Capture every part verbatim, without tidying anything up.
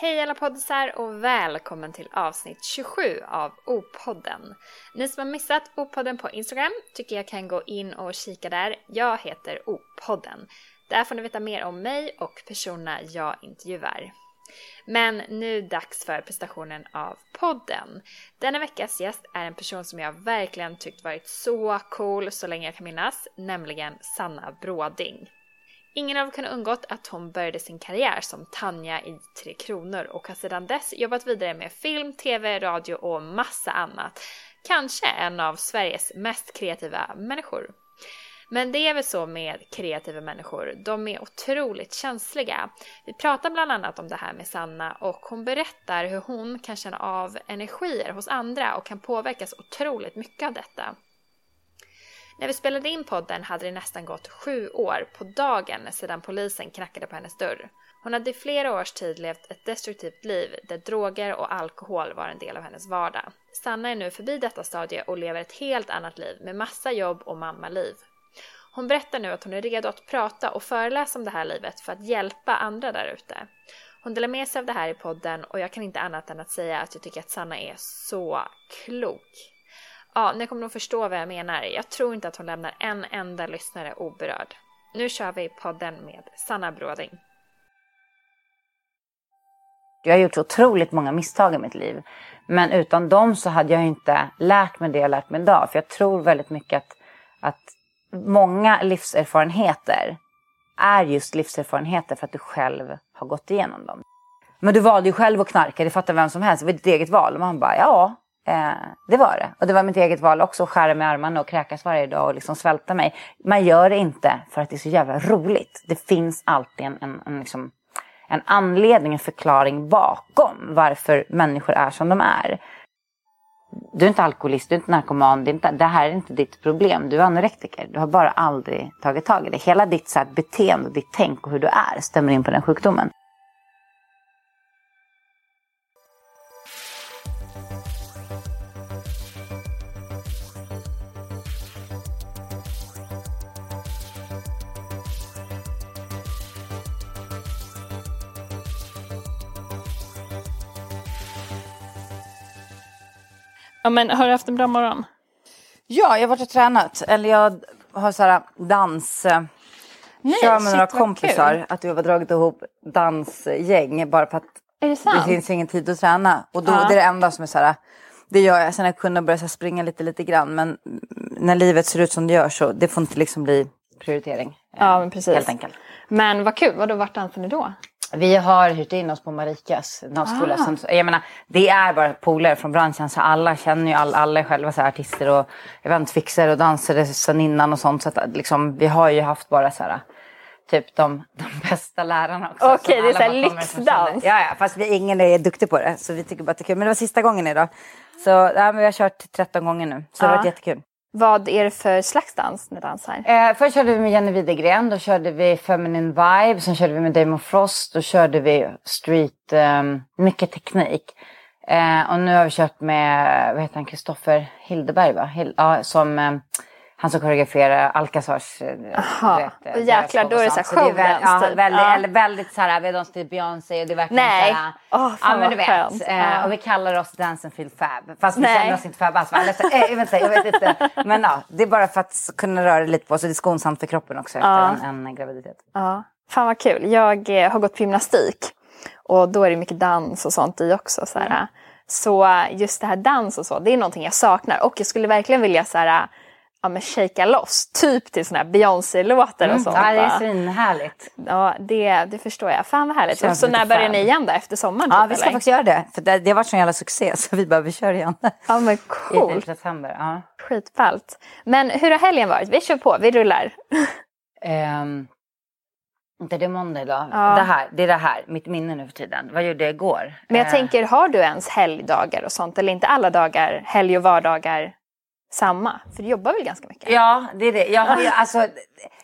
Hej alla poddisar och välkommen till avsnitt tjugosju av Opodden. Ni som har missat Opodden på Instagram tycker jag kan gå in och kika där. Jag heter Opodden. Där får ni veta mer om mig och personerna jag intervjuar. Men nu dags för presentationen av podden. Denna veckas gäst är en person som jag verkligen tyckt varit så cool så länge jag kan minnas, nämligen Sanna Bråding. Ingen av er kan ha undgått att hon började sin karriär som Tanja i Tre Kronor och har sedan dess jobbat vidare med film, tv, radio och massa annat. Kanske en av Sveriges mest kreativa människor. Men det är väl så med kreativa människor, de är otroligt känsliga. Vi pratar bland annat om det här med Sanna och hon berättar hur hon kan känna av energier hos andra och kan påverkas otroligt mycket av detta. När vi spelade in podden hade det nästan gått sju år på dagen sedan polisen knackade på hennes dörr. Hon hade i flera års tid levt ett destruktivt liv där droger och alkohol var en del av hennes vardag. Sanna är nu förbi detta stadie och lever ett helt annat liv med massa jobb och mammaliv. Hon berättar nu att hon är redo att prata och föreläsa om det här livet för att hjälpa andra där ute. Hon delar med sig av det här i podden och jag kan inte annat än att säga att jag tycker att Sanna är så klok. Ja, ni kommer nog förstå vad jag menar. Jag tror inte att hon lämnar en enda lyssnare oberörd. Nu kör vi podden med Sanna Bråding. Jag har gjort otroligt många misstag i mitt liv. Men utan dem så hade jag inte lärt mig det jag lärt mig idag. För jag tror väldigt mycket att, att många livserfarenheter är just livserfarenheter för att du själv har gått igenom dem. Men du valde ju själv att knarka, det fattar vem som helst. Det var ditt eget val. Och man bara, ja... Eh, det var det. Och det var mitt eget val också att skära med armarna och kräkas varje dag och liksom svälta mig. Man gör det inte för att det är så jävla roligt. Det finns alltid en, en, en, liksom, en anledning, en förklaring bakom varför människor är som de är. Du är inte alkoholist, du är inte narkoman, det, är inte, det här är inte ditt problem. Du är anorektiker, du har bara aldrig tagit tag i det. Hela ditt så här, beteende, ditt tänk och hur du är stämmer in på den sjukdomen. Ja, men har du haft en bra morgon? Ja, jag har varit och tränat. Eller jag har så här dans... Nej, kör med shit, några kompisar. Kul. Att vi har dragit ihop dansgäng. Bara för att det, det finns ingen tid att träna. Och då ja. Det är det enda som är så här... Det gör jag. Sen har jag kunnat börja så här, springa lite, lite grann. Men när livet ser ut som det gör så... Det får inte liksom bli prioritering. Ja, men precis. Helt enkelt. Men vad kul. Vadå, vart dansar ni då? Vi har hyrt in oss på Marikas dansskola. Ah. Som, jag menar, det är bara polare från branschen så alla känner ju alla, alla är själva så här, artister och eventfixare och dansare sen innan och sånt. Så att, liksom, vi har ju haft bara så här, typ de, de bästa lärarna också. Okej, okay, det är så lyxdans. Ja, ja, fast vi, ingen är duktig på det så vi tycker bara att det är kul. Men det var sista gången idag. Så ja, men vi har kört tretton gånger nu så ah. Det har varit jättekul. Vad är det för slags dans när dansar? Eh, först körde vi med Jenny Widegren, då körde vi Feminine Vibe, sen körde vi med Damon Frost, då körde vi street, eh, mycket teknik. Eh, och nu har vi kört med, vad heter han, Kristoffer Hildeberg va? Hild- ja, som eh, han som koreograferar Alcazars rätt. Och jäklar, då är det så här showdance. Ja, typ. väldigt, ja. Eller väldigt så här, vi dans till Beyoncé och det är verkligen nej. Så här. Oh, ja, men du vet. Ja. Och vi kallar oss Dansen Feel Fab. Fast vi nej. Känner oss inte Fab alls. Jag vet inte, jag vet inte. Men ja, det är bara för att kunna röra det lite på. Så det är skonsamt för kroppen också efter ja. en, en graviditet. Ja, fan vad kul. Jag eh, har gått på gymnastik. Och då är det mycket dans och sånt i också. Så, här. Mm. Så just det här dans och så, det är någonting jag saknar. Och jag skulle verkligen vilja så här... Ja, men shakea loss. Typ till såna här Beyoncé-låtar mm, och sånt. Ja, det är svinhärligt. Ja, det, det förstår jag. Fan vad härligt. Och så när börjar ni igen då? Efter sommaren? Ja, typ, vi ska eller? faktiskt göra det. För det, det har varit sån jävla succé så vi bara, vi kör igen. Ja, men coolt. I september, ja. Skitfallt. Men hur har helgen varit? Vi kör på, vi rullar. um, inte det är måndag idag. Ja. Det, här, det är det här, mitt minne nu för tiden. Vad gjorde jag igår? Men jag uh, tänker, har du ens helgdagar och sånt? Eller inte alla dagar, helg och vardagar? Samma, för du jobbar väl ganska mycket? Ja, det är det. Jag har ju, alltså,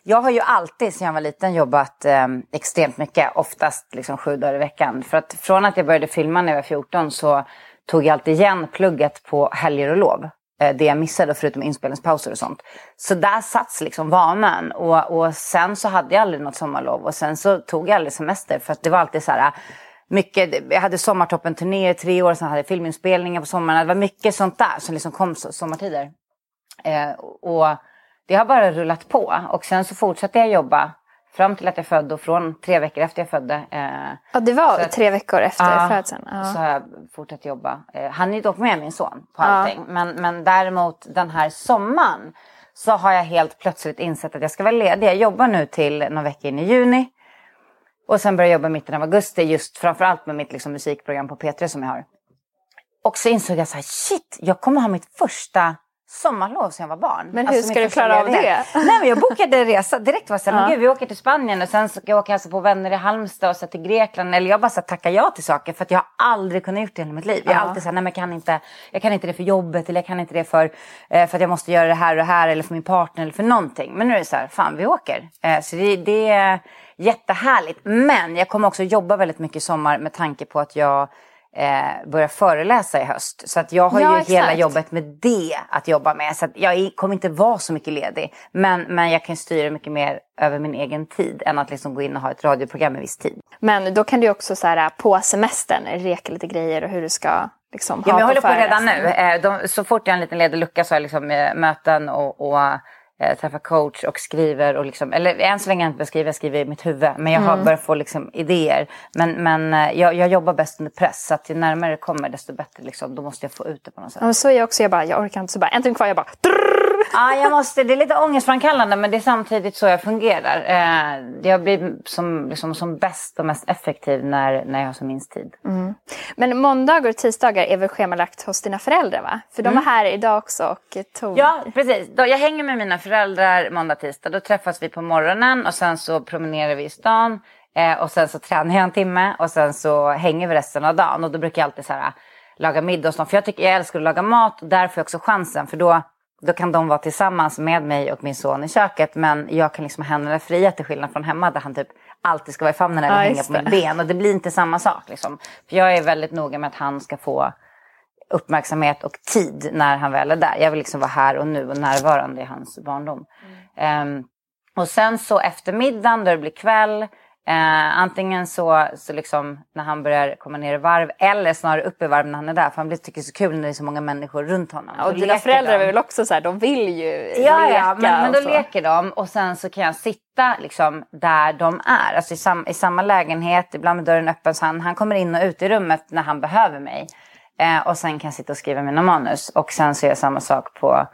jag har ju alltid sedan jag var liten jobbat eh, extremt mycket. Oftast liksom sju dagar i veckan. För att från att jag började filma när jag var fjorton så tog jag alltid igen plugget på helger och lov. Eh, det jag missade förutom inspelningspauser och sånt. Så där satts liksom vanan. Och, och sen så hade jag aldrig något sommarlov. Och sen så tog jag aldrig semester för att det var alltid så här... Mycket, jag hade sommartoppen turné i tre år, sen hade jag filminspelningar på sommaren. Det var mycket sånt där som liksom kom sommartider. Eh, och det har bara rullat på. Och sen så fortsatte jag jobba fram till att jag födde och från tre veckor efter jag födde. Eh, ja, det var att, tre veckor efter ja, födseln. Ja. Så har jag fortsatt jobba. Eh, han är dock med min son på allting. Ja. Men, men däremot den här sommaren så har jag helt plötsligt insett att jag ska vara ledig. Jag jobbar nu till några veckor in i juni. Och sen började jag jobba i mitten av augusti, just framförallt med mitt liksom, musikprogram på P tre som jag har. Och så insåg jag så här, shit, jag kommer ha mitt första sommarlov sedan jag var barn. Men hur alltså, ska du klara av det? det? Nej, men jag bokade resa direkt. Var så här, ja. Men gud, vi åker till Spanien och sen ska jag åka alltså, på vänner i Halmstad och så till Grekland. Eller jag bara så här, tackar ja till saker för att jag har aldrig kunnat gjort det i hela mitt liv. Jag har ja. alltid så här, nej men jag kan, inte, jag kan inte det för jobbet eller jag kan inte det för, eh, för att jag måste göra det här och det här eller för min partner eller för någonting. Men nu är det så här, fan vi åker. Eh, så det, det är... Jättehärligt, men jag kommer också jobba väldigt mycket i sommar med tanke på att jag eh, börjar föreläsa i höst. Så att jag har ja, ju exakt. hela jobbet med det att jobba med. Så att jag kommer inte vara så mycket ledig. Men, men jag kan styra mycket mer över min egen tid än att liksom gå in och ha ett radioprogram i viss tid. Men då kan du också så här, på semestern reka lite grejer och hur du ska... Liksom, ja, men jag håller på redan nu. Eh, de, så fort jag har en liten ledig lucka så har jag liksom, eh, möten och... och träffa coach och skriver och liksom, eller än så länge jag inte skriver, jag skriver i mitt huvud men jag har mm. börjat få liksom idéer men, men jag, jag jobbar bäst under press så att ju närmare det kommer desto bättre liksom, då måste jag få ut det på något sätt. Ja, så är jag också, jag bara, jag orkar inte så bara, äntligen kvar jag bara drrrr. Ja, jag måste, det är lite ångestframkallande men det är samtidigt så jag fungerar. Jag blir som, liksom, som bäst och mest effektiv när, när jag har som minst tid. Mm. Men måndagar och tisdagar är väl schemalagt hos dina föräldrar va? För de är mm. här idag också och tog... Ja, precis. Då, jag hänger med mina föräldrar föräldrar måndag, tisdag. Då träffas vi på morgonen och sen så promenerar vi i stan eh, och sen så tränar jag en timme och sen så hänger vi resten av dagen och då brukar jag alltid så här, laga middag och sånt. För jag tycker jag älskar att laga mat och där får jag också chansen för då, då kan de vara tillsammans med mig och min son i köket men jag kan liksom hända fria till skillnad från hemma där han typ alltid ska vara i famnen eller ja, hänga på min ben och det blir inte samma sak liksom. För jag är väldigt noga med att han ska få uppmärksamhet och tid när han väl är där. Jag vill liksom vara här och nu och närvarande i hans barndom. Mm. Um, och sen så eftermiddagen då det blir kväll. Uh, antingen så, så liksom när han börjar komma ner i varv eller snarare upp i varv när han är där för han blir, tycker det är så kul när det är så många människor runt honom. Ja, och dina föräldrar är väl också så här, de vill ju ja, leka. Ja, men, men då leker de och sen så kan jag sitta liksom där de är. Alltså i, sam, i samma lägenhet, ibland med dörren öppen så han, han kommer in och ut i rummet när han behöver mig. Eh, och sen kan jag sitta och skriva mina manus. Och sen så gör jag samma sak på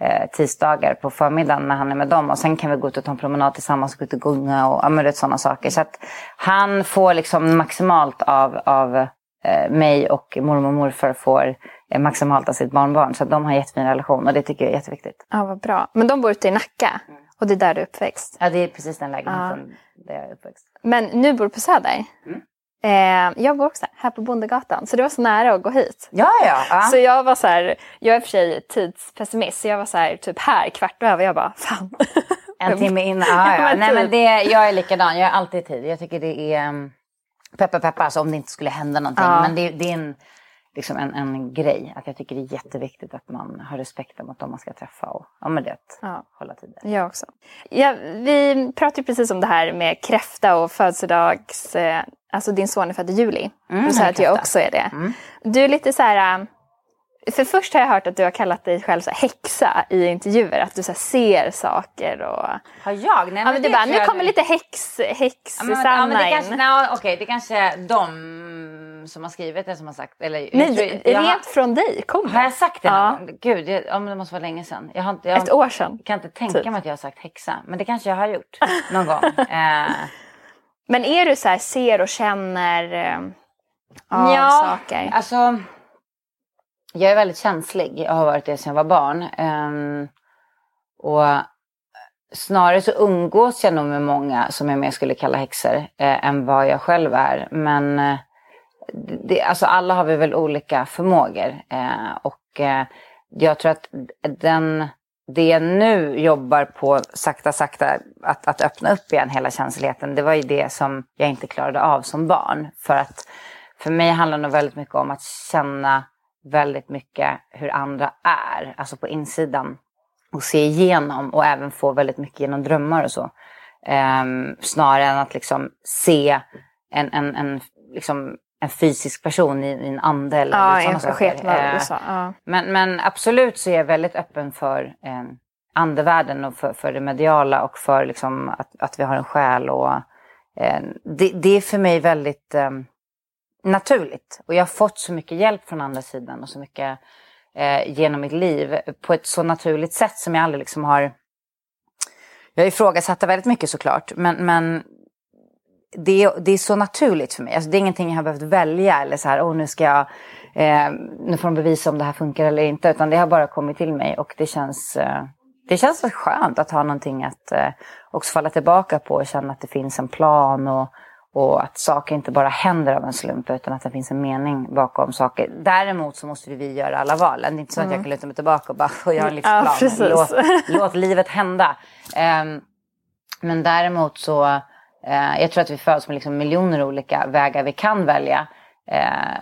eh, tisdagar på förmiddagen när han är med dem. Och sen kan vi gå ut och ta en promenad tillsammans och gå ut och gunga och amurret sådana saker. Så att han får liksom maximalt av, av eh, mig och mormor och morfar får eh, maximalt av sitt barnbarn. Så att de har en jättefin relation och det tycker jag är jätteviktigt. Ja, vad bra. Men de bor ute i Nacka och det är där du är uppväxt. Ja, det är precis den lägenheten ja. där jag är uppväxt. Men nu bor du på Söder? Mm. Eh, jag bor också här på Bondegatan. Så det var så nära att gå hit. Ja, ja, ja. Så jag var så här, jag är för sig tidspessimist. Så jag var så här, typ här kvart över. Jag bara, fan. En timme innan. Ja, ja. Nej, men det, jag är likadan. Jag är alltid i tid. Jag tycker det är um, peppa peppa. Alltså om det inte skulle hända någonting. Ja. Men det, det är en... liksom en, en grej. Att jag tycker det är jätteviktigt att man har respekt mot dem man ska träffa och ja, med det, ja. Hålla tiden. Jag också. Ja, vi pratade ju precis om det här med kräfta och födelsedags... Eh, alltså din son är född i juli. Mm, du sa att jag också är det. Mm. Du är lite så här... För först har jag hört att du har kallat dig själv så här häxa i intervjuer. Att du så här ser saker och... Har jag? Nej, men ja, men det du bara, nu jag... kommer lite häx, häx ja, men, Sanna ja, in. No, okej, okay, det kanske de som har skrivit det som har sagt... Eller, nej, tror, jag, jag, rent från dig kommer. Har jag sagt det? Ja. Gud, jag, ja, det måste vara länge sedan. Jag har inte, jag, Ett år sedan. Jag kan inte tänka typ. mig att jag har sagt häxa. Men det kanske jag har gjort någon gång. Eh. Men är du så här ser och känner eh, av ja, saker? Ja, alltså... Jag är väldigt känslig. Jag har varit det sedan jag var barn. Um, och snarare så umgås jag nog med många som jag mer skulle kalla häxor eh, än vad jag själv är. Men eh, det, alltså alla har vi väl olika förmågor. Eh, och eh, jag tror att den, det jag nu jobbar på sakta sakta att, att öppna upp igen hela känsligheten. Det var ju det som jag inte klarade av som barn. För att för mig handlar det nog väldigt mycket om att känna... väldigt mycket hur andra är, alltså på insidan, och se igenom och även få väldigt mycket genom drömmar och så, um, snarare än att liksom se en, en, en, liksom en fysisk person i, i en ande eller ja, sådana saker. Sketnad, uh, så, ja. men, men absolut så är jag väldigt öppen för um, andevärlden och för, för det mediala och för liksom att, att vi har en själ och um, det, det är för mig väldigt um, naturligt. Och jag har fått så mycket hjälp från andra sidan och så mycket eh, genom mitt liv på ett så naturligt sätt som jag aldrig liksom har... Jag ifrågasatte väldigt mycket såklart, men, men det, det är så naturligt för mig. Alltså, det är ingenting jag har behövt välja eller så här, oh, nu ska jag eh, nu får de bevisa om det här funkar eller inte, utan det har bara kommit till mig och det känns eh, det känns väldigt skönt att ha någonting att eh, också falla tillbaka på och känna att det finns en plan och Och att saker inte bara händer av en slump, utan att det finns en mening bakom saker. Däremot så måste vi göra alla valen. Det är inte så mm. att jag kan luta mig tillbaka och bara och göra en livsplan. Ja, låt, låt livet hända. Um, men däremot så... Uh, jag tror att vi föds med liksom miljoner olika vägar vi kan välja. Uh,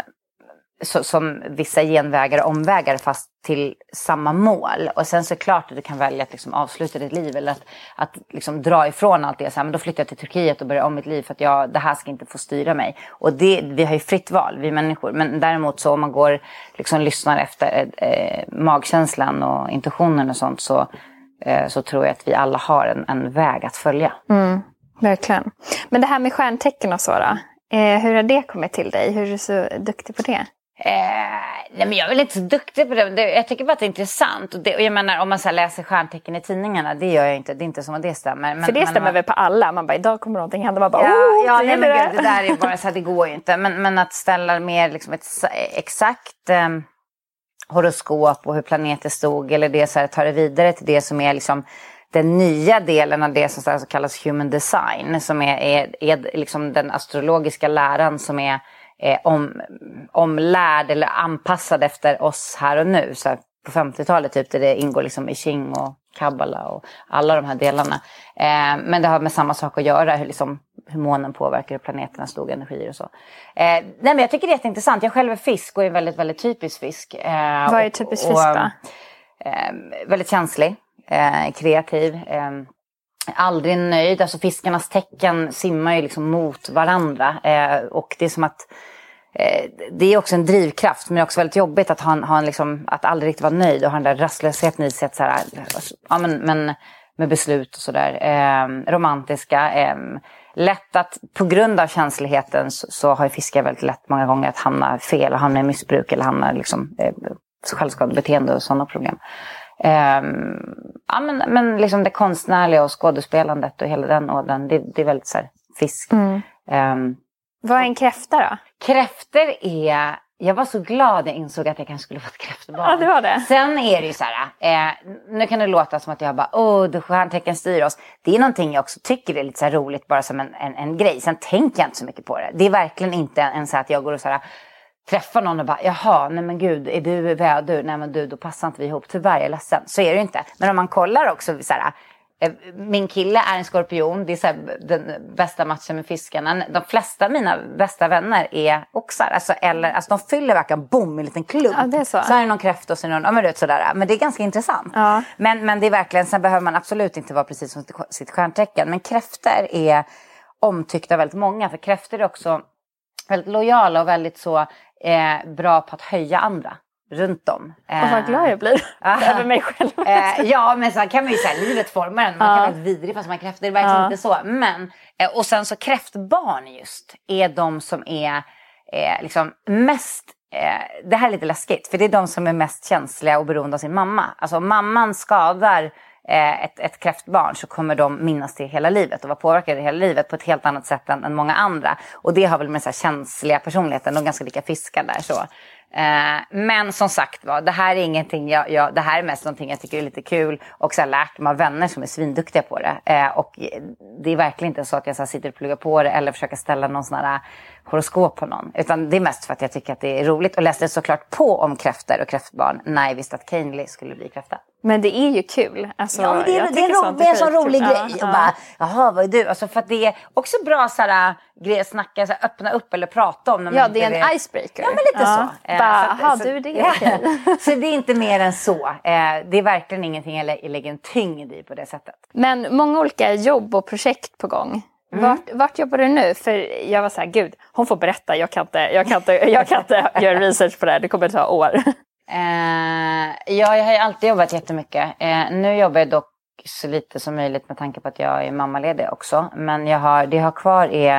så, som vissa genvägar och omvägar fast till samma mål. Och sen så är det klart att du kan välja att liksom avsluta ditt liv eller att, att liksom dra ifrån allt det. Så här, men då flyttar jag till Turkiet och börjar om mitt liv för att jag, det här ska inte få styra mig. Och det, vi har ju fritt val, vi människor. Men däremot så om man går liksom lyssnar efter eh, magkänslan och intuitionen och sånt så, eh, så tror jag att vi alla har en, en väg att följa. Mm, verkligen. Men det här med stjärntecken och så då? Eh, hur har det kommit till dig? Hur är du så duktig på det? Eh, nej men jag är väl inte så duktig på det, det jag tycker bara att det är intressant och, det, och jag menar om man så här läser stjärntecken i tidningarna, det gör jag inte, det är inte som att det stämmer men, för det men, stämmer man, väl på alla, man bara idag kommer någonting hända, man bara ja, oh, ja nej, men gud, det där är bara så här, det går ju inte men, men att ställa mer liksom ett exakt eh, horoskop och hur planeter stod eller det så här, tar det vidare till det som är liksom den nya delen av det som så här, så kallas human design som är, är, är liksom den astrologiska läran som är Om, omlärd eller anpassad efter oss här och nu så här på femtiotalet typ, där det ingår liksom i Qing och Kabbala och alla de här delarna eh, men det har med samma sak att göra hur, liksom, hur månen påverkar och planeterna stod energier och så eh, nej men jag tycker det är jätteintressant, jag själv är fisk och är väldigt, väldigt typisk fisk eh, vad är typisk fisk då? Eh, väldigt känslig eh, kreativ eh, aldrig nöjd, alltså fiskarnas tecken simmar ju liksom mot varandra eh, och det är som att eh, det är också en drivkraft men det är också väldigt jobbigt att, ha en, ha en liksom, att aldrig riktigt vara nöjd och ha den där rastlösheten i sig så här, ja, men, men med beslut och sådär eh, romantiska eh, lätt att på grund av känsligheten så, så har ju fiskar väldigt lätt många gånger att hamna fel och hamna i missbruk eller hamna liksom eh, självskadebeteende och sådana problem. Um, ja men, men liksom det konstnärliga och skådespelandet och hela den ådan, det, det är väldigt så här fisk. Mm. Um, Vad är en kräfta då? Kräfter är, jag var så glad jag insåg att jag kanske skulle få ett kräftbarn. Ja, det var det. Sen är det ju så här, eh, nu kan det låta som att jag bara, åh oh, du stjärntecken styr oss. Det är någonting jag också tycker är lite så här roligt, bara som en, en, en grej. Sen tänker jag inte så mycket på det. Det är verkligen inte en, en så här att jag går och så här träffar någon och bara, jaha, nej men gud, är du vädur? Nej men du, då passar inte vi ihop. Tyvärr, jag är ledsen. Så är det inte. Men om man kollar också så här, Min kille är en skorpion. Det är så här, den bästa matchen med fiskarna. De flesta av mina bästa vänner är oxar. Alltså, eller, alltså de fyller verkligen bom i en liten klump. Ja, det är så. Så är det någon kräft och så någon, ja, men, du vet, sådär. Men det är ganska intressant. Ja. Men, men det är verkligen, sen behöver man absolut inte vara precis som sitt stjärntecken. Men kräfter är omtyckta väldigt många. För kräfter är också väldigt lojala och väldigt så eh, bra på att höja andra. Runt dem. Och vad glad jag blir över mig själv. Ja, men så kan man ju säga livet formar den. Man kan vara vidrig fast man kräfter. Det är verkligen inte så. Men, och sen så kräftbarn just är de som är eh, liksom mest, eh, det här är lite läskigt. För det är de som är mest känsliga och beroende av sin mamma. Alltså om mamman skadar eh, ett, ett kräftbarn så kommer de minnas det hela livet. Och vara påverkade hela livet på ett helt annat sätt än, än många andra. Och det har väl med så här känsliga personligheten. De är ganska lika fiskar där så. Eh, men som sagt va, det här är ingenting jag, jag, det här är mest någonting jag tycker är lite kul och så har lärt mig av vänner som är svinduktiga på det eh, och det är verkligen inte så att jag så här, sitter och pluggar på det eller försöker ställa någon sån här horoskop på någon, utan det är mest för att jag tycker att det är roligt och läste såklart på om kräfter och kräftbarn när jag visste att Kenley skulle bli kräfta. Men det är ju kul. Alltså, ja, men det är, det är, ro- det är en sån rolig kul. grej. Ja, och bara, jaha, vad är du? Alltså, för att det är också bra såhär, grejer att snacka, såhär, öppna upp eller prata om. När ja, man det är en vet. icebreaker. Ja, men lite ja. så. Bara, jaha, du, det är okej. Så det är inte mer än så. Det är verkligen ingenting jag lägger en tyngd i på det sättet. Men många olika jobb och projekt på gång. Mm. Vart, vart jobbar du nu? För jag var så här, gud, hon får berätta. Jag kan inte, jag kan inte, jag kan inte göra research på det här. Det kommer ta år. Uh, ja, jag har ju alltid jobbat jättemycket. Uh, nu jobbar jag dock så lite som möjligt med tanke på att jag är mammaledig också. Men jag har, det jag har kvar är,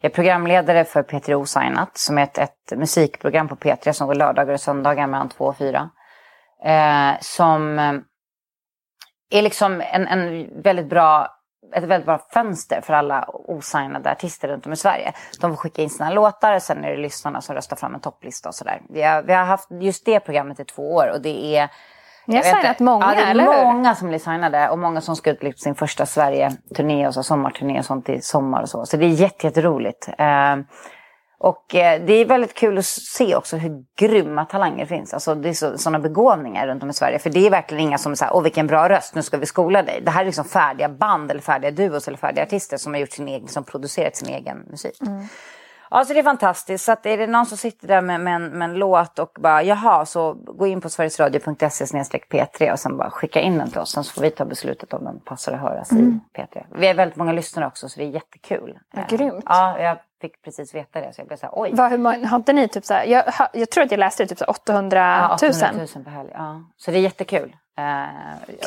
jag är programledare för P tre Osignat som är ett, ett musikprogram på P tre som går lördagar och söndagar mellan två och fyra. Uh, som är liksom en, en väldigt bra... ett väldigt bra fönster för alla osignade artister runt om i Sverige. De får skicka in sina låtar och sen är det lyssnarna som röstar fram en topplista och sådär. Vi har, vi har haft just det programmet i två år och det är... Ni har signat inte, många, ja, eller hur? Det är många som blir signade och många som ska ut på sin första Sverige-turné och så, sommarturné och sånt i sommar och så. Så det är jätte, jätteroligt. Eh, och eh, det är väldigt kul att se också hur grymma talanger finns. Alltså det är sådana begåvningar runt om i Sverige. För det är verkligen inga som säger, åh vilken bra röst, nu ska vi skola dig. Det här är liksom färdiga band eller färdiga duos eller färdiga artister som har gjort sin egen, som producerat sin egen musik. Mm. Ja, så det är fantastiskt. Så att är det någon som sitter där med, med, en, med en låt och bara, jaha, så gå in på sverigesradio punkt se snedstreck p tre och sen bara skicka in den till oss. Sen så får vi ta beslutet om den passar att höras mm. i P tre. Vi har väldigt många lyssnare också så det är jättekul. Ja, grymt. Ja, jag fick precis veta det så jag blev så här, oj. Vad, hur många, har inte ni typ så här, jag, jag tror att jag läste det typ så här åttahundratusen. Ja, åttahundratusen på helg, ja. Så det är jättekul. Eh,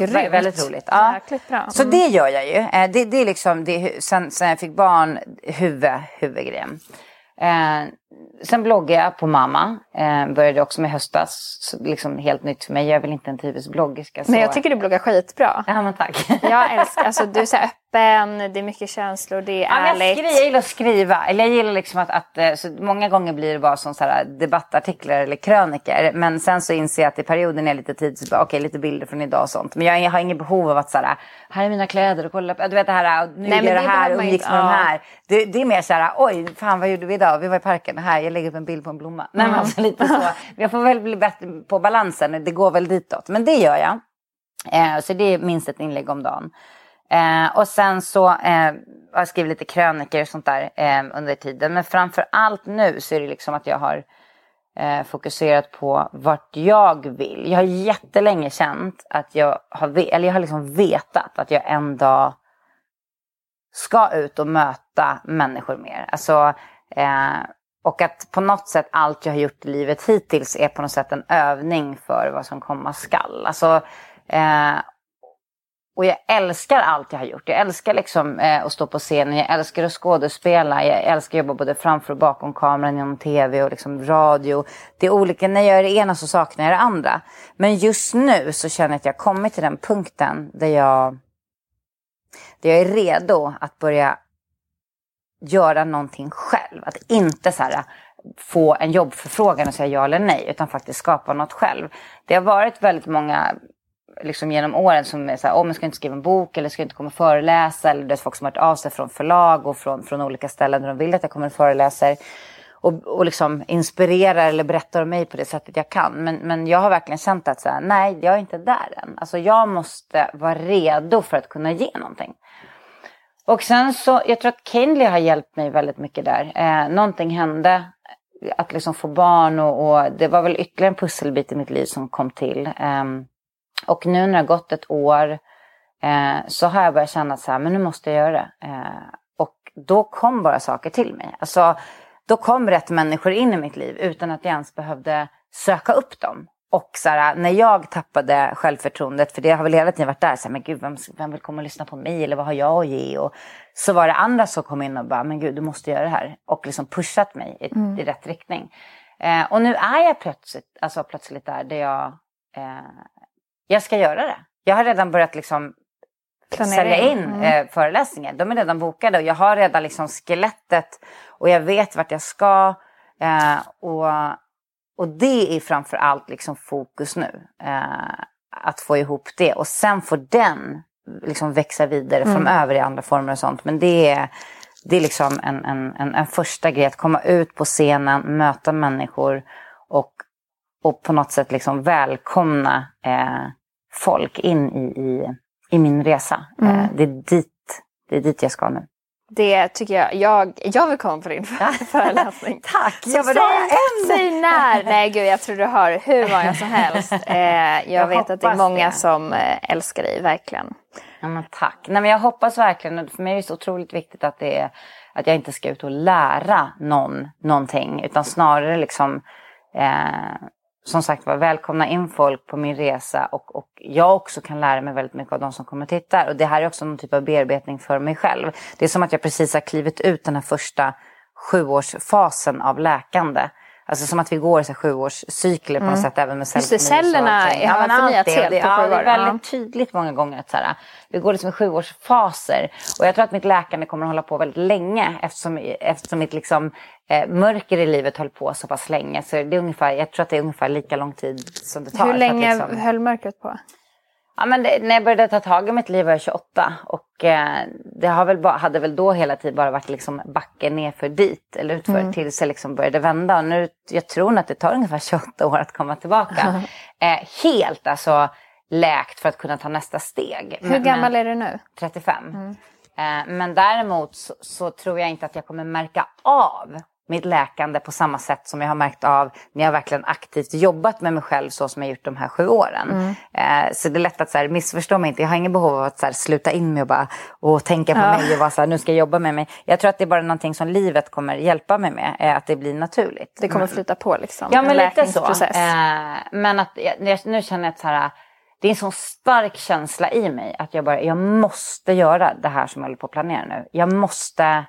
vä- väldigt roligt. Ja. Mm. Så det gör jag ju. Eh, det, det är liksom det, sen, sen jag fick barn huvud, huvudgrejen. Eh, sen bloggade jag på mamma. Eh, började också med höstas. Så liksom helt nytt för mig. Jag är väl inte en typisk bloggerska. Men jag tycker du bloggar skitbra. Ja, men tack. Jag älskar, alltså du är så öppen. Det är mycket känslor, det är ja, ärligt. Jag, skri- jag gillar att skriva. Eller jag gillar liksom att, att så många gånger blir det bara som så här debattartiklar eller kröniker. Men sen så inser jag att i perioden är lite tid. Så bara, okej, okay, lite bilder från idag och sånt. Men jag, jag har inget behov av att så här, här är mina kläder och kolla på. Du vet det här, nu Nej, gör det här och umgicks med ja. den här. Det, det är mer så här, oj, fan vad gjorde vi idag? Vi var i parken här. Jag lägger upp en bild på en blomma. Nej, mm. alltså lite så. Jag får väl bli bättre på balansen. Det går väl ditåt. Men det gör jag. Eh, så det är minst ett inlägg om dagen. Eh, och sen så eh, har jag skrivit lite kröniker och sånt där eh, under tiden. Men framför allt nu så är det liksom att jag har eh, fokuserat på vart jag vill. Jag har jättelänge känt att jag har, eller jag har liksom vetat att jag en dag ska ut och möta människor mer. Alltså... Eh, Och att på något sätt allt jag har gjort i livet hittills är på något sätt en övning för vad som komma skall. Alltså, eh, och jag älskar allt jag har gjort. Jag älskar liksom, eh, att stå på scenen, jag älskar att skådespela, jag älskar att jobba både framför och bakom kameran, genom tv och liksom radio. Det är olika, när jag gör det ena så saknar jag det andra. Men just nu så känner jag att jag kommit till den punkten där jag, där jag är redo att börja göra någonting själv. Att inte så här, få en jobbförfrågan och säga ja eller nej. Utan faktiskt skapa något själv. Det har varit väldigt många liksom, genom åren som är så här, åh, men ska jag inte skriva en bok eller ska jag inte komma och föreläsa. Eller det är folk som har hört av sig från förlag och från, från olika ställen där de vill att jag kommer och föreläser. och, och liksom inspirerar eller berättar om mig på det sättet jag kan. Men, men jag har verkligen känt att så här, nej, jag är inte där än. Alltså jag måste vara redo för att kunna ge någonting. Och sen så, jag tror att Kenley har hjälpt mig väldigt mycket där. Eh, någonting hände, att liksom få barn och, och det var väl ytterligare en pusselbit i mitt liv som kom till. Eh, och nu när det har gått ett år eh, så har jag börjat känna så här, men nu måste jag göra det. Eh, och då kom bara saker till mig. Alltså då kom rätt människor in i mitt liv utan att jag ens behövde söka upp dem. Och så här, när jag tappade självförtroendet, för det har väl hela tiden varit där, så här, men gud, vem, vem vill komma och lyssna på mig, eller vad har jag att ge? Och så var det andra som kom in och bara, men gud, du måste göra det här. Och liksom pushat mig i, mm. i rätt riktning. Eh, och nu är jag plötsligt, alltså plötsligt där, där jag, eh, jag ska göra det. Jag har redan börjat liksom planering. Sälja in mm. eh, föreläsningar. De är redan bokade och jag har redan liksom skelettet och jag vet vart jag ska. Eh, och... Och det är framförallt liksom fokus nu. Eh, att få ihop det. Och sen får den liksom växa vidare mm. framöver i andra former och sånt. Men det är, det är liksom en, en, en, en första grej. Att komma ut på scenen, möta människor. Och, och på något sätt liksom välkomna eh, folk in i, i, i min resa. Mm. Eh, det, är dit, det är dit jag ska nu. Det tycker jag, jag, jag vill komma på din föreläsning. Tack, så jag vill säg när. Nej gud, jag tror du har hur många som helst. Eh, jag, jag vet att det är många det. som älskar dig, verkligen. Ja, men tack. Nej, men jag hoppas verkligen, för mig är det så otroligt viktigt att, det är, att jag inte ska ut och lära någon någonting. Utan snarare liksom, eh, som sagt, var välkomna in folk på min resa. Och, och jag också kan lära mig väldigt mycket av de som kommer och tittar. Och det här är också någon typ av bearbetning för mig själv. Det är som att jag precis har klivit ut den här första sjuårsfasen av läkande. Alltså som att vi går i så här sjuårscykler på något mm. sätt, även med cellkemi. Just det, cellerna så, är ja, men helt det, det, ja, det är väldigt tydligt många gånger att så här, vi går liksom i sjuårsfaser. Och jag tror att mitt läkande kommer att hålla på väldigt länge. Eftersom, eftersom mitt liksom, eh, mörker i livet höll på så pass länge. Så det är ungefär, jag tror att det är ungefär lika lång tid som det tar. Hur länge liksom, höll mörkret på? Ja, men det, när jag började ta tag i mitt liv var jag tjugoåtta och eh, det har väl ba, hade väl då hela tiden bara varit liksom backen ner för dit eller utför mm. tills jag liksom började vända. Och nu, jag tror att det tar ungefär tjugoåtta år att komma tillbaka. eh, helt alltså läkt för att kunna ta nästa steg. Hur men, gammal är du nu? trettiofem. Mm. Eh, men däremot så, så tror jag inte att jag kommer märka av mitt läkande på samma sätt som jag har märkt av när jag verkligen aktivt jobbat med mig själv så som jag gjort de här sju åren. Mm. Eh, så det är lätt att så här, missförstå mig inte. Jag har ingen behov av att så här, sluta in mig och, bara, och tänka på ja. mig och vara så här, nu ska jag jobba med mig. Jag tror att det är bara någonting som livet kommer hjälpa mig med. Eh, att det blir naturligt. Det kommer mm. flyta på liksom. Ja, men lite så. Eh, men att, jag, nu känner jag att så här, det är en sån stark känsla i mig att jag bara, jag måste göra det här som jag håller på att planera nu. Jag måste...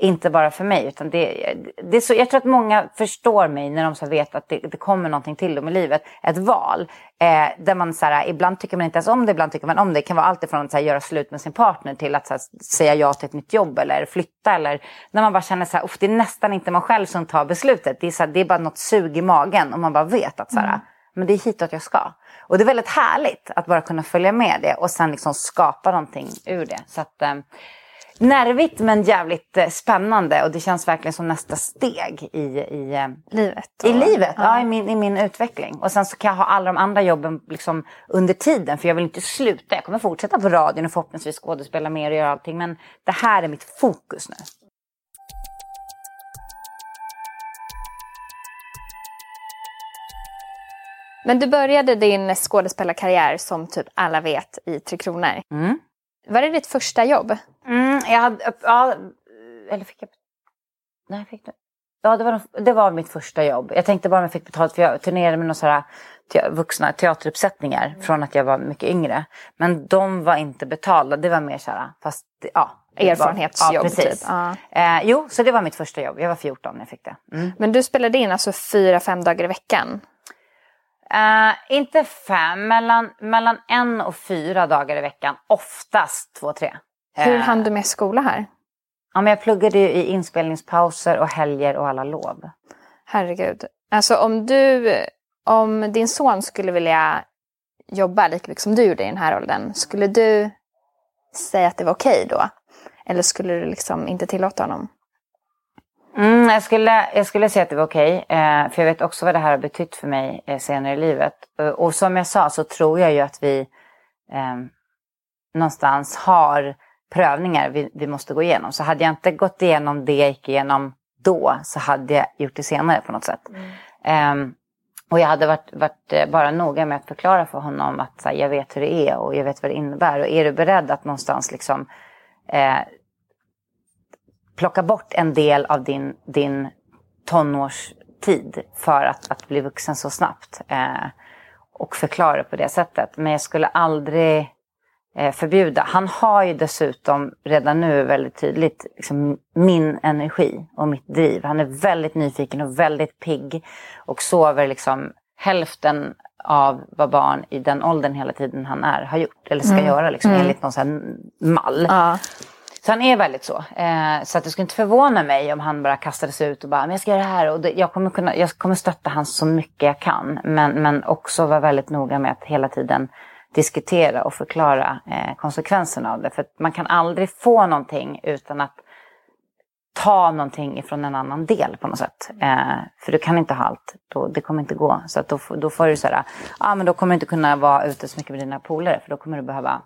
Inte bara för mig, utan det, det är så, jag tror att många förstår mig när de så vet att det, det kommer någonting till dem i livet. Ett val, eh, där man så här, ibland tycker man inte ens om det, ibland tycker man om det. Det kan vara allt ifrån att så här, göra slut med sin partner till att så här, säga ja till ett nytt jobb eller flytta. Eller när man bara känner så här, uff, det är nästan inte man själv som tar beslutet. Det är, så här, det är bara något sug i magen och man bara vet att så här, mm. men det är hitåt jag ska. Och det är väldigt härligt att bara kunna följa med det och sen liksom skapa någonting ur det. Så att... Eh, nervigt men jävligt spännande och det känns verkligen som nästa steg i, i livet, i, livet ja. Ja, i, min, i min utveckling. Och sen så kan jag ha alla de andra jobben liksom under tiden, för jag vill inte sluta. Jag kommer fortsätta på radion och förhoppningsvis skådespela mer och göra allting, men det här är mitt fokus nu. Men du började din skådespelarkarriär som typ alla vet i Tre Kronor. Mm. Var det ditt första jobb? Mm, jag hade... Ja, eller fick jag... Nej, jag fick det. Ja, det var, det var mitt första jobb. Jag tänkte bara om jag fick betalt, för jag turnerade med några sådana te, vuxna teateruppsättningar mm. från att jag var mycket yngre. Men de var inte betalda. Det var mer sådana, fast... Ja, erfarenhetsjobb. Ja, precis. Typ. Ja. Eh, jo, så det var mitt första jobb. Jag var fjorton när jag fick det. Mm. Men du spelade in alltså fyra, fem dagar i veckan? Uh, inte fem, mellan, mellan en och fyra dagar i veckan. Oftast två, tre. Hur uh, hann du med skola här? Ja, men jag pluggade ju i inspelningspauser och helger och alla lov. Herregud. Alltså om du, om din son skulle vilja jobba lika mycket som du gjorde i den här åldern, skulle du säga att det var okej då? Eller skulle du liksom inte tillåta honom? Mm, jag, skulle, jag skulle säga att det var okej. Okay, eh, för jag vet också vad det här har betytt för mig eh, senare i livet. Eh, och som jag sa så tror jag ju att vi eh, någonstans har prövningar vi, vi måste gå igenom. Så hade jag inte gått igenom det jag gick igenom då så hade jag gjort det senare på något sätt. Mm. Eh, och jag hade varit, varit bara noga med att förklara för honom att så här, jag vet hur det är och jag vet vad det innebär. Och är du beredd att någonstans liksom... Eh, plocka bort en del av din, din tonårstid för att, att bli vuxen så snabbt. Eh, och förklara på det sättet. Men jag skulle aldrig eh, förbjuda. Han har ju dessutom redan nu väldigt tydligt liksom, min energi och mitt driv. Han är väldigt nyfiken och väldigt pigg. Och sover liksom hälften av vad barn i den åldern hela tiden han är har gjort. Eller ska mm. göra liksom, mm. enligt någon sån här mall. Ja. Så han är väldigt så. Eh, så att det skulle inte förvåna mig om han bara kastade sig ut och bara, men jag ska göra det här. Och det, jag, kommer kunna, jag kommer stötta han så mycket jag kan. Men, men också vara väldigt noga med att hela tiden diskutera och förklara eh, konsekvenserna av det. För att man kan aldrig få någonting utan att ta någonting ifrån en annan del på något sätt. Eh, för du kan inte ha allt. Då, det kommer inte gå. Så att då, då får du så här, ja ah, men då kommer du inte kunna vara ute så mycket med dina polare. För då kommer du behöva...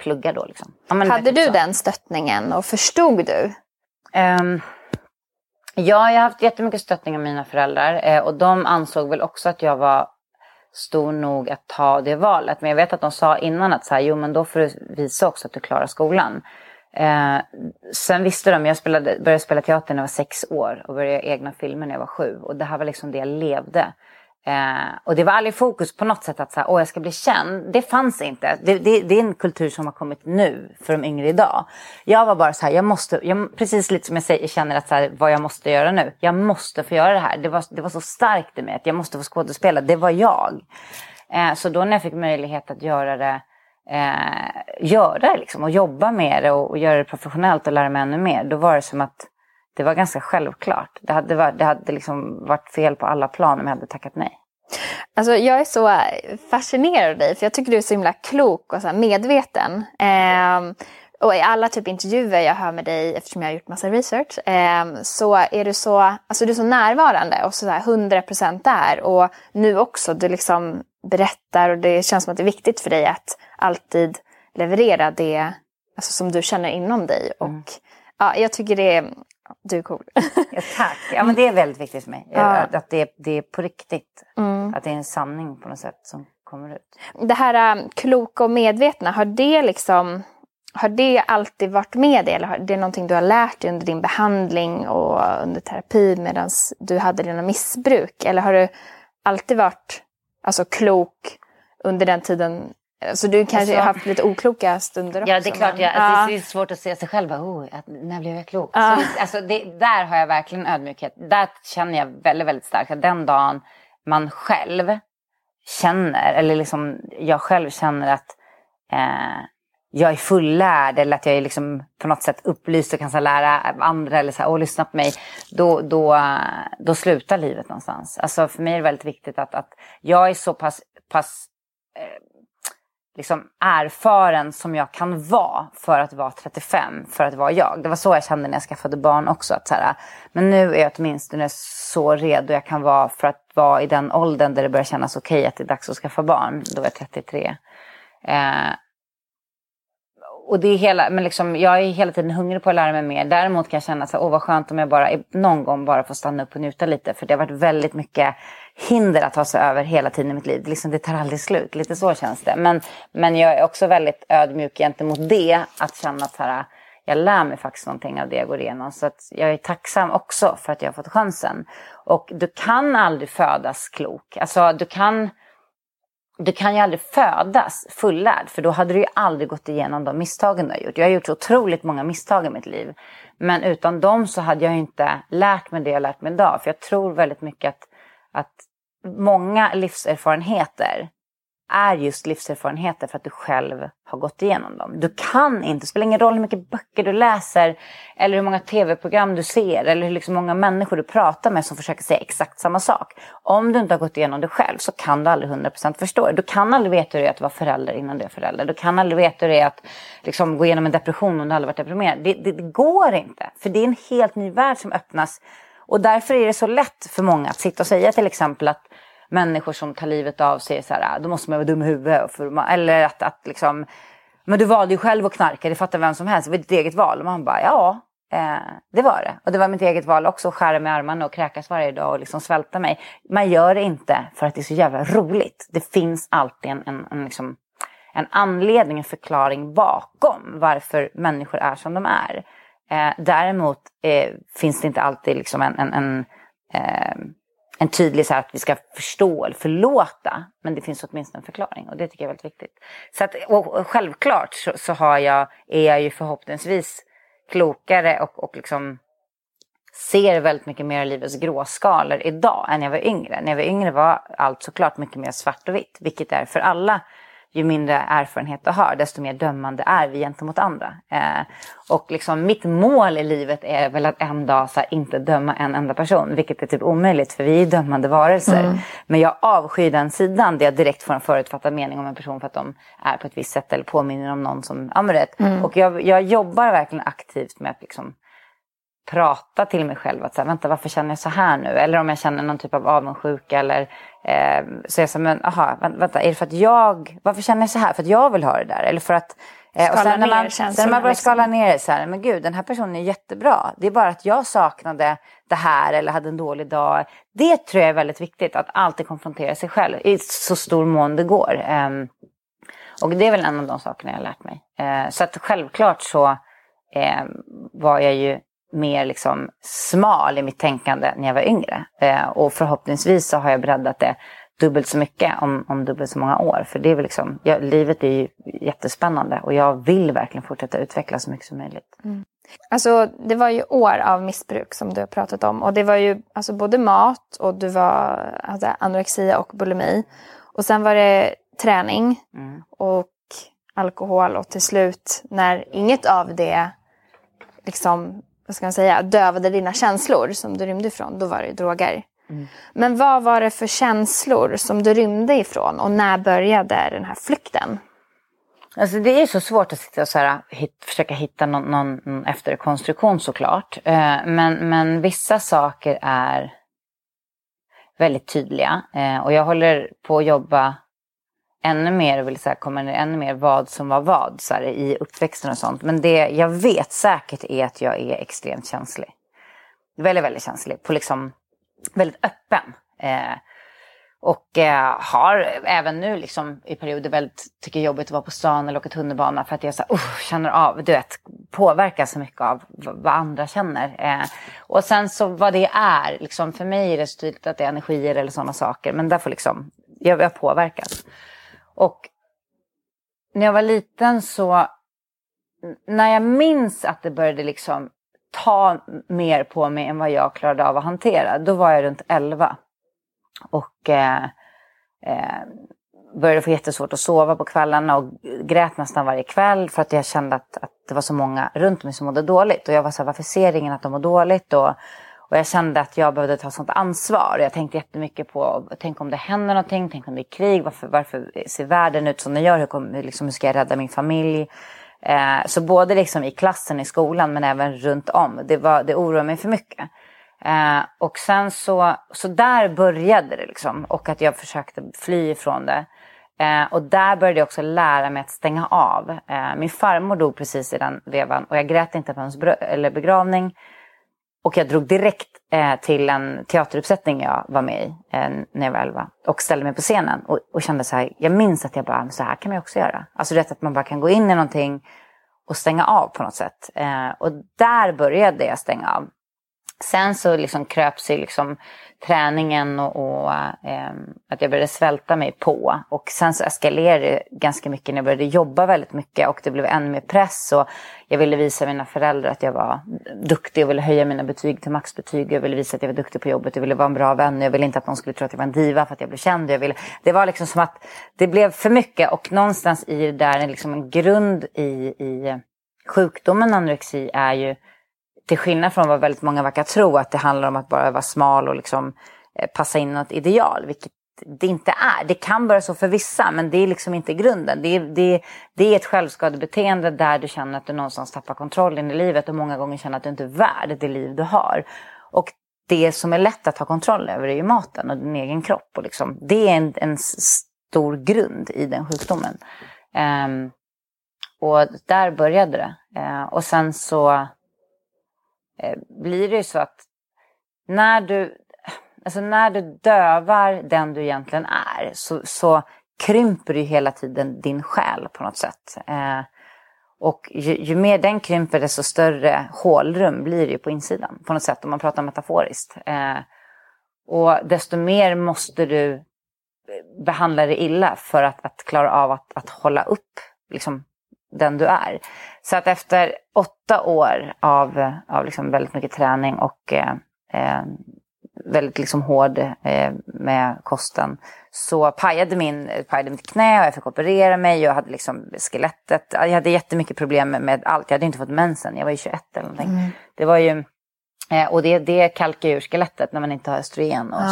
plugga då liksom. Ja, men hade du så. Den stöttningen och förstod du? Um, ja, jag har haft jättemycket stöttning av mina föräldrar. Eh, och de ansåg väl också att jag var stor nog att ta det valet. Men jag vet att de sa innan att så här, jo men då får du visa också att du klarar skolan. Eh, sen visste de, jag spelade, började spela teater när jag var sex år. Och började egna filmer när jag var sju. Och det här var liksom det jag levde. Eh, och det var aldrig fokus på något sätt att så här, åh jag ska bli känd, det fanns inte det, det, det är en kultur som har kommit nu för de yngre idag. Jag var bara så här, jag måste, jag, precis lite som jag säger, jag känner att så här, vad jag måste göra nu, jag måste få göra det här, det var, det var så starkt i mig att jag måste få skådespela, det var jag. eh, så då när jag fick möjlighet att göra det eh, göra liksom, och jobba med det och, och göra det professionellt och lära mig ännu mer, då var det som att det var ganska självklart. Det hade, varit, det hade liksom varit fel på alla plan om jag hade tackat nej. Alltså jag är så fascinerad av dig. För jag tycker du är så himla klok och så här medveten. Eh, och i alla typ intervjuer jag hör med dig, eftersom jag har gjort massa research. Eh, så är du så, alltså du är så närvarande och så där hundra procent där. Och nu också, du liksom berättar och det känns som att det är viktigt för dig att alltid leverera det alltså, som du känner inom dig. Och mm. ja, jag tycker det är... Du är cool. Ja, tack. Ja, men det är väldigt viktigt för mig. Ja. Att det är, det är på riktigt. Mm. Att det är en sanning på något sätt som kommer ut. Det här um, kloka och medvetna, har det liksom har det alltid varit med dig? Eller har det någonting du har lärt dig under din behandling och under terapi medan du hade dina missbruk? Eller har du alltid varit alltså, klok under den tiden? Så du kanske har alltså, haft lite okloka stunder också. Ja, det är klart. Men, jag, alltså, ja. Det är svårt att se sig själv. Oh, att, när blev jag klok? Ja. Så, alltså, det, där har jag verkligen ödmjukhet. Där känner jag väldigt, väldigt starkt. Att den dagen man själv känner, eller liksom jag själv känner att eh, jag är fullärd eller att jag är liksom på något sätt upplyst och kan så lära andra eller så här, och lyssna på mig, då, då, då slutar livet någonstans. Alltså, för mig är det väldigt viktigt att, att jag är så pass... pass eh, liksom erfaren som jag kan vara för att vara trettiofem, för att vara jag. Det var så jag kände när jag skaffade barn också. Att så här, men nu är jag åtminstone så redo jag kan vara för att vara i den åldern där det börjar kännas okej okay att det är dags att skaffa barn. Då var jag trettiotre. Eh, och det är hela, men liksom, jag är hela tiden hungrig på att lära mig mer. Däremot kan jag känna så här, åh vad skönt om jag bara någon gång bara får stanna upp och njuta lite. För det har varit väldigt mycket hinder att ta sig över hela tiden i mitt liv. Liksom, det tar aldrig slut. Lite så känns det. Men, men jag är också väldigt ödmjuk gentemot det. Att känna att här, jag lär mig faktiskt någonting av det jag går igenom. Så att jag är tacksam också för att jag har fått chansen. Och du kan aldrig födas klok. Alltså du kan... Du kan ju aldrig födas fullärd. För då hade du ju aldrig gått igenom de misstagen du har gjort. Jag har gjort så otroligt många misstag i mitt liv. Men utan dem så hade jag inte lärt mig det jag lärt mig idag. För jag tror väldigt mycket att, att många livserfarenheter är just livserfarenheter för att du själv har gått igenom dem. Du kan inte, det spelar ingen roll hur mycket böcker du läser eller hur många tv-program du ser eller hur liksom många människor du pratar med som försöker säga exakt samma sak. Om du inte har gått igenom det själv så kan du aldrig hundra procent förstå det. Du kan aldrig veta hur det är att vara förälder innan du är förälder. Du kan aldrig veta hur det är att liksom gå igenom en depression om du aldrig varit deprimerad. Det, det, det går inte, för det är en helt ny värld som öppnas. Och därför är det så lätt för många att sitta och säga till exempel att människor som tar livet av sig så här, då måste man vara dum i huvudet. För, eller att, att liksom, men du valde ju själv att knarka, det fattar vem som helst, det var ditt eget val. Och man bara, ja, eh, det var det. Och det var mitt eget val också, att skära med armarna och kräkas varje dag och liksom svälta mig. Man gör det inte för att det är så jävla roligt. Det finns alltid en, en, en, liksom, en anledning, en förklaring bakom varför människor är som de är. Eh, däremot eh, finns det inte alltid liksom en... en, en eh, En tydlig så här att vi ska förstå eller förlåta. Men det finns åtminstone en förklaring. Och det tycker jag är väldigt viktigt. Så att, och självklart så, så har jag, är jag ju förhoppningsvis klokare. Och, och liksom ser väldigt mycket mer livets gråskalor idag än när jag var yngre. När jag var yngre var allt såklart mycket mer svart och vitt. Vilket är för alla. Ju mindre erfarenhet du har, desto mer dömande är vi gentemot andra. Eh, och liksom mitt mål i livet är väl att en dag så här, inte döma en enda person. Vilket är typ omöjligt, för vi är dömande varelser. Mm. Men jag avskyr den sidan där jag direkt får en förutfattad mening om en person för att de är på ett visst sätt. Eller påminner om någon som amorett. Mm. Och jag, jag jobbar verkligen aktivt med att liksom prata till mig själv att så här, vänta, varför känner jag så här nu? Eller om jag känner någon typ av avundsjuka eller eh, så är jag så här, men aha, vänta, är det för att jag, varför känner jag så här? För att jag vill ha det där? Eller för att eh, och sen när man, sen när man börjar liksom skala ner det så här, men gud, den här personen är jättebra. Det är bara att jag saknade det här eller hade en dålig dag. Det tror jag är väldigt viktigt, att alltid konfrontera sig själv i så stor mån det går. Eh, och det är väl en av de sakerna jag har lärt mig. Eh, så att självklart så eh, var jag ju mer liksom smal i mitt tänkande när jag var yngre. Eh, och förhoppningsvis så har jag breddat det dubbelt så mycket om, om dubbelt så många år. För det är väl liksom, jag, livet är ju jättespännande och jag vill verkligen fortsätta utvecklas så mycket som möjligt. Mm. Alltså det var ju år av missbruk som du har pratat om. Och det var ju alltså både mat och du var alltså, anorexia och bulimi. Och sen var det träning mm. och alkohol. Och till slut när inget av det liksom, vad ska man säga, dövade dina känslor som du rymde ifrån, då var det ju droger. Mm. Men vad var det för känslor som du rymde ifrån och när började den här flykten? Alltså det är så svårt att sitta och så här, hit, försöka hitta någon, någon efterkonstruktion såklart. Eh, men, men vissa saker är väldigt tydliga. Eh, och jag håller på att jobba ännu mer och vill så här komma ner ännu mer vad som var vad så här, i uppväxten och sånt. Men det jag vet säkert är att jag är extremt känslig. Väldigt, väldigt känslig. På liksom, väldigt öppen. Eh, och eh, har även nu liksom, i perioder väldigt tycker jobbigt att vara på stan eller åka tunnelbana. För att jag så här, oh, känner av, du vet, påverkas så mycket av vad andra känner. Eh, och sen så vad det är. Liksom, för mig är det så tydligt att det är energier eller sådana saker. Men därför liksom, jag, jag påverkas. Och när jag var liten så, när jag minns att det började liksom ta mer på mig än vad jag klarade av att hantera, då var jag runt elva. Och eh, eh, började få jättesvårt att sova på kvällarna och grät nästan varje kväll för att jag kände att, att det var så många runt mig som mådde dåligt. Och jag var så här, varför ser ingen att de mår dåligt? Och, och jag kände att jag behövde ta sånt ansvar. Jag tänkte jättemycket på, tänk om det händer någonting, tänk om det är krig, varför, varför ser världen ut som den gör, hur, kom, liksom, hur ska jag rädda min familj? Eh, så både liksom i klassen, i skolan, men även runt om. Det, var, det oroade mig för mycket. Eh, och sen så, så där började det liksom. Och att jag försökte fly ifrån det. Eh, och där började jag också lära mig att stänga av. Eh, min farmor dog precis i den vevan och jag grät inte på hans br- eller begravning. Och jag drog direkt eh, till en teateruppsättning jag var med i eh, när jag var elva. Och ställde mig på scenen och, och kände så här, jag minns att jag bara, så här kan man också göra. Alltså det att man bara kan gå in i någonting och stänga av på något sätt. Eh, och där började jag stänga av. Sen så liksom kröp sig liksom träningen och, och eh, att jag började svälta mig på. Och sen så eskalerade det ganska mycket när jag började jobba väldigt mycket. Och det blev ännu mer press. Och jag ville visa mina föräldrar att jag var duktig. Jag ville höja mina betyg till maxbetyg. Jag ville visa att jag var duktig på jobbet. Jag ville vara en bra vän. Jag ville inte att någon skulle tro att jag var en diva för att jag blev känd. Jag ville... Det var liksom som att det blev för mycket. Och någonstans i det där, liksom en grund i, i sjukdomen anorexi är ju... Till skillnad från vad väldigt många verkar tro, att det handlar om att bara vara smal och liksom passa in något ideal. Vilket det inte är. Det kan vara så för vissa, men det är liksom inte grunden. Det är, det, det är ett självskadebeteende där du känner att du någonstans tappar kontrollen i livet. Och många gånger känner att du inte är värd det liv du har. Och det som är lätt att ha kontroll över är ju maten och din egen kropp. Och liksom, det är en, en stor grund i den sjukdomen. Um, och där började det. Uh, och sen så... blir det ju så att när du, alltså när du dövar den du egentligen är, så, så krymper du hela tiden din själ på något sätt. Eh, och ju, ju mer den krymper, desto större hålrum blir det ju på insidan på något sätt, om man pratar metaforiskt. Eh, och desto mer måste du behandla det illa för att, att klara av att, att hålla upp liksom den du är. Så att efter åtta år av, av liksom väldigt mycket träning och eh, väldigt liksom hård eh, med kosten, så pajade, min, pajade mitt knä och jag fick operera mig. Jag hade liksom skelettet. Jag hade jättemycket problem med allt. Jag hade inte fått mensen. Jag var ju tjugoett eller någonting. Mm. Det var ju, eh, och det, det kalkar ur skelettet när man inte har östrogen och ja.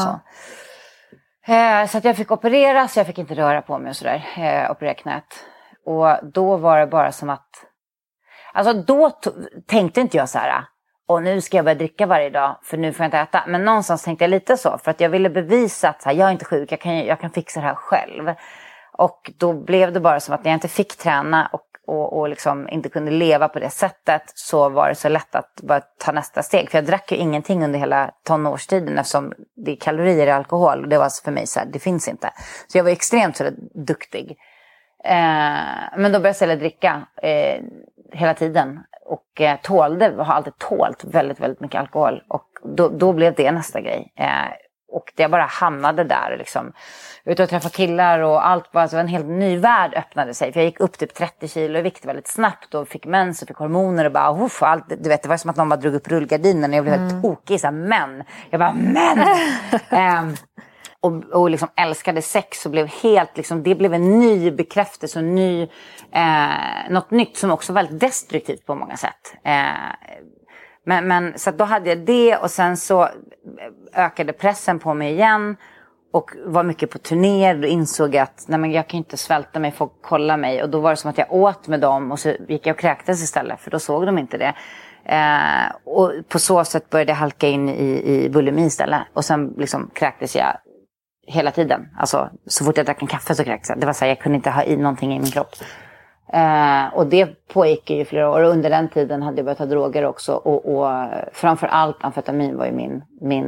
så. Eh, så att jag fick operera, så jag fick inte röra på mig och sådär. Eh, operera knät. Och då var det bara som att... Alltså då to- tänkte inte jag så här... Och nu ska jag börja dricka varje dag, för nu får jag inte äta. Men någonstans tänkte jag lite så. För att jag ville bevisa att så här, jag är inte sjuk. Jag kan, jag kan fixa det här själv. Och då blev det bara som att när jag inte fick träna. Och, och, och liksom inte kunde leva på det sättet. Så var det så lätt att bara ta nästa steg. För jag drack ju ingenting under hela tonårstiden. Eftersom det är kalorier i alkohol. Och det var för mig så här, det finns inte. Så jag var extremt så där, duktig. Eh, men då började jag dricka eh, hela tiden och eh, tålde, har alltid tålt väldigt, väldigt mycket alkohol, och då, då blev det nästa grej eh, och jag bara hamnade där liksom, ute och träffa killar och allt, bara, så en helt ny värld öppnade sig, för jag gick upp typ trettio kilo i vikt väldigt snabbt och fick mens och fick hormoner och bara, uff, allt, du vet, det var som att någon bara drog upp rullgardinen och jag blev mm. helt tokig, såhär, men jag bara, men eh, Och, och liksom älskade sex och blev helt liksom, det blev en ny bekräftelse och ny, eh, något nytt som också var väldigt destruktivt på många sätt. Eh, men, men så att då hade jag det, och sen så ökade pressen på mig igen och var mycket på turnéer och insåg att nej, men jag kan inte svälta mig, folk kollar mig, och då var det som att jag åt med dem och så gick jag och kräktes istället, för då såg de inte det. Eh, och på så sätt började jag halka in i, i bulimi istället, och sen liksom kräktes jag hela tiden. Alltså, så fort jag drack en kaffe så kräktes jag. Det var så här, jag kunde inte ha i någonting i min kropp. Eh, och det pågick ju flera år. Och under den tiden hade jag börjat ta droger också. Och, och framförallt amfetamin var ju min... min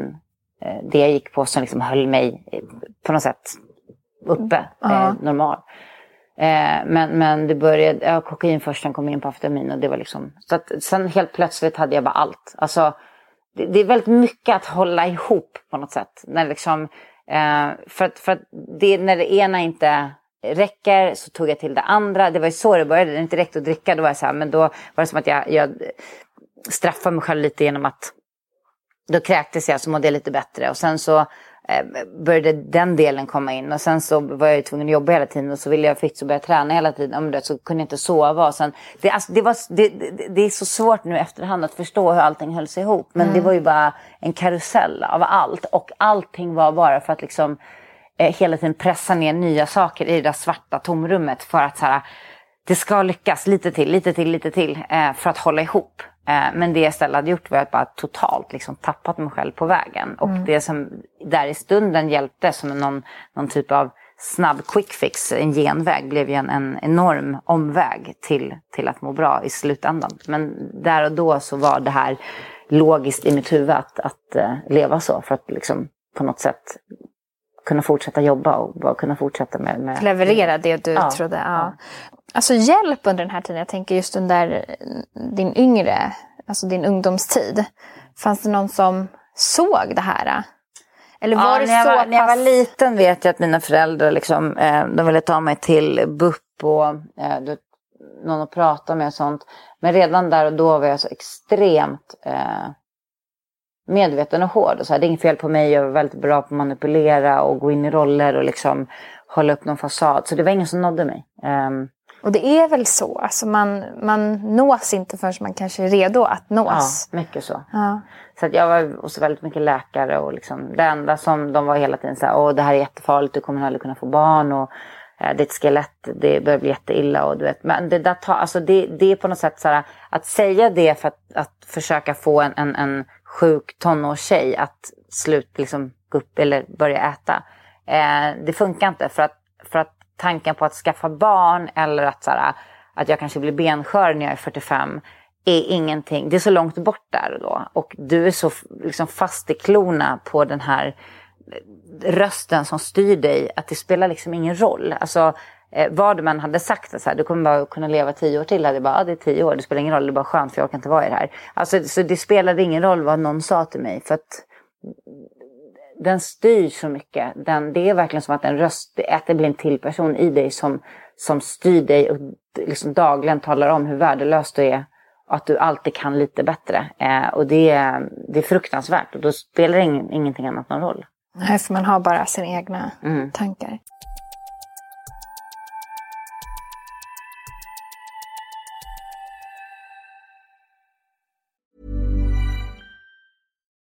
eh, det jag gick på som liksom höll mig eh, på något sätt uppe. Eh, mm. Normal. Eh, men, men det började... Ja, kokain först, sen kom in på amfetamin. Och det var liksom... Så att, sen helt plötsligt hade jag bara allt. Alltså, det, det är väldigt mycket att hålla ihop på något sätt. När liksom... Uh, för att, för att det, när det ena inte räcker så tog jag till det andra. Det var ju så det började, det inte räckte att dricka, då var jag så här, men då var det som att jag, jag straffade mig själv lite genom att då kräktes jag, så mådde jag lite bättre, och sen så uh, började den delen komma in, och sen så var jag ju tvungen att jobba hela tiden, och så ville jag fixa och börja träna hela tiden, om det, så kunde jag inte sova, och sen, det, alltså, det, var, det, det, det är så svårt nu efterhand att förstå hur allting höll sig ihop, men mm. det var ju bara en karusell av allt, och allting var bara för att liksom eh, hela tiden pressa ner nya saker i det där svarta tomrummet, för att så här, det ska lyckas lite till, lite till, lite till eh, för att hålla ihop. Eh, men det jag istället hade gjort var att bara totalt liksom tappat mig själv på vägen. Och mm. det som där i stunden hjälpte som någon, någon typ av snabb quick fix, en genväg, blev ju en, en enorm omväg till, till att må bra i slutändan. Men där och då så var det här logiskt i mitt huvud att, att eh, leva så, för att liksom på något sätt kunna fortsätta jobba och bara kunna fortsätta med... med leverera det du ja, trodde, ja. ja. Alltså hjälp under den här tiden, jag tänker just under din yngre, alltså din ungdomstid. Fanns det någon som såg det här? Eller var ja, det när, jag så var, pass... när jag var liten vet jag att mina föräldrar liksom, eh, de ville ta mig till B U P och eh, du, någon att prata med och sånt. Men redan där och då var jag så extremt eh, medveten och hård. Och så här, det är inget fel på mig, jag var väldigt bra på att manipulera och gå in i roller och liksom hålla upp någon fasad. Så det var ingen som nådde mig. Eh, Och det är väl så. Alltså man, man nås inte förrän man kanske är redo att nås. Ja, mycket så. Ja. Så att jag var också väldigt mycket läkare. Och liksom, det enda som de var hela tiden så här, åh det här är jättefarligt, du kommer aldrig kunna få barn. Och eh, det är ett skelett, det börjar bli jätteilla. Och, du vet. Men det, där ta, alltså det, det är på något sätt så här, att säga det för att, att försöka få en, en, en sjuk tonårstjej att slut liksom, gå upp eller börja äta. Eh, det funkar inte för att, för att tanken på att skaffa barn eller att, så här, att jag kanske blir benskör när jag är fyrtiofem är ingenting. Det är så långt bort där då. Och du är så liksom, fast i klorna på den här rösten som styr dig att det spelar liksom ingen roll. Alltså eh, vad man hade sagt, så här, du kommer bara kunna leva tio år till. Hade bara, ah, det är tio år, det spelar ingen roll, det är bara skönt för jag orkar inte vara i det här. Alltså, så det spelade ingen roll vad någon sa till mig för att den styr så mycket. Den, det är verkligen som att en röst, att det blir en till person i dig som, som styr dig och liksom dagligen talar om hur värdelös du är. Att du alltid kan lite bättre. Eh, och det är, det är fruktansvärt. Och då spelar ingen, ingenting annat någon roll. Nej, för man har bara sina egna mm. tankar.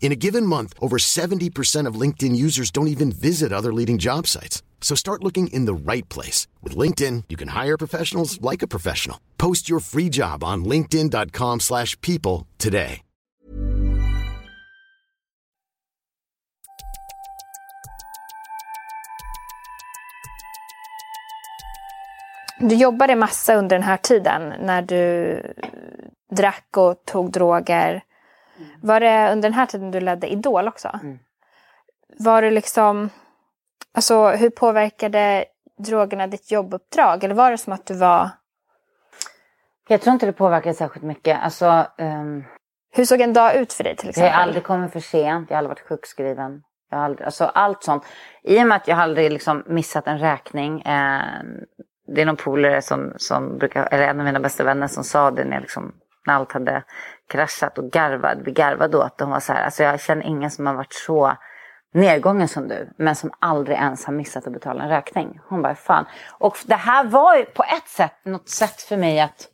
In a given month, over seventy percent of LinkedIn users don't even visit other leading job sites. So start looking in the right place. With LinkedIn, you can hire professionals like a professional. Post your free job on linkedin.com slash people today. Du jobbade massa under den här tiden när du drack och tog droger. Var det under den här tiden du ledde Idol också? Mm. Var det liksom... Alltså, hur påverkade drogerna ditt jobbuppdrag? Eller var det som att du var... Jag tror inte det påverkade särskilt mycket. Alltså, um... hur såg en dag ut för dig till exempel? Jag har aldrig kommit för sent. Jag har aldrig varit sjukskriven. Jag har aldrig... Alltså, allt sånt. I och med att jag aldrig liksom missat en räkning... Eh... Det är någon polare som, som brukar... Eller en av mina bästa vänner som sa det när jag liksom... när allt hade kraschat och garvad, vi garvade åt. Hon var så här, alltså jag känner ingen som har varit så nedgången som du. Men som aldrig ens har missat att betala en räkning. Hon bara, fan. Och det här var ju på ett sätt, något sätt för mig att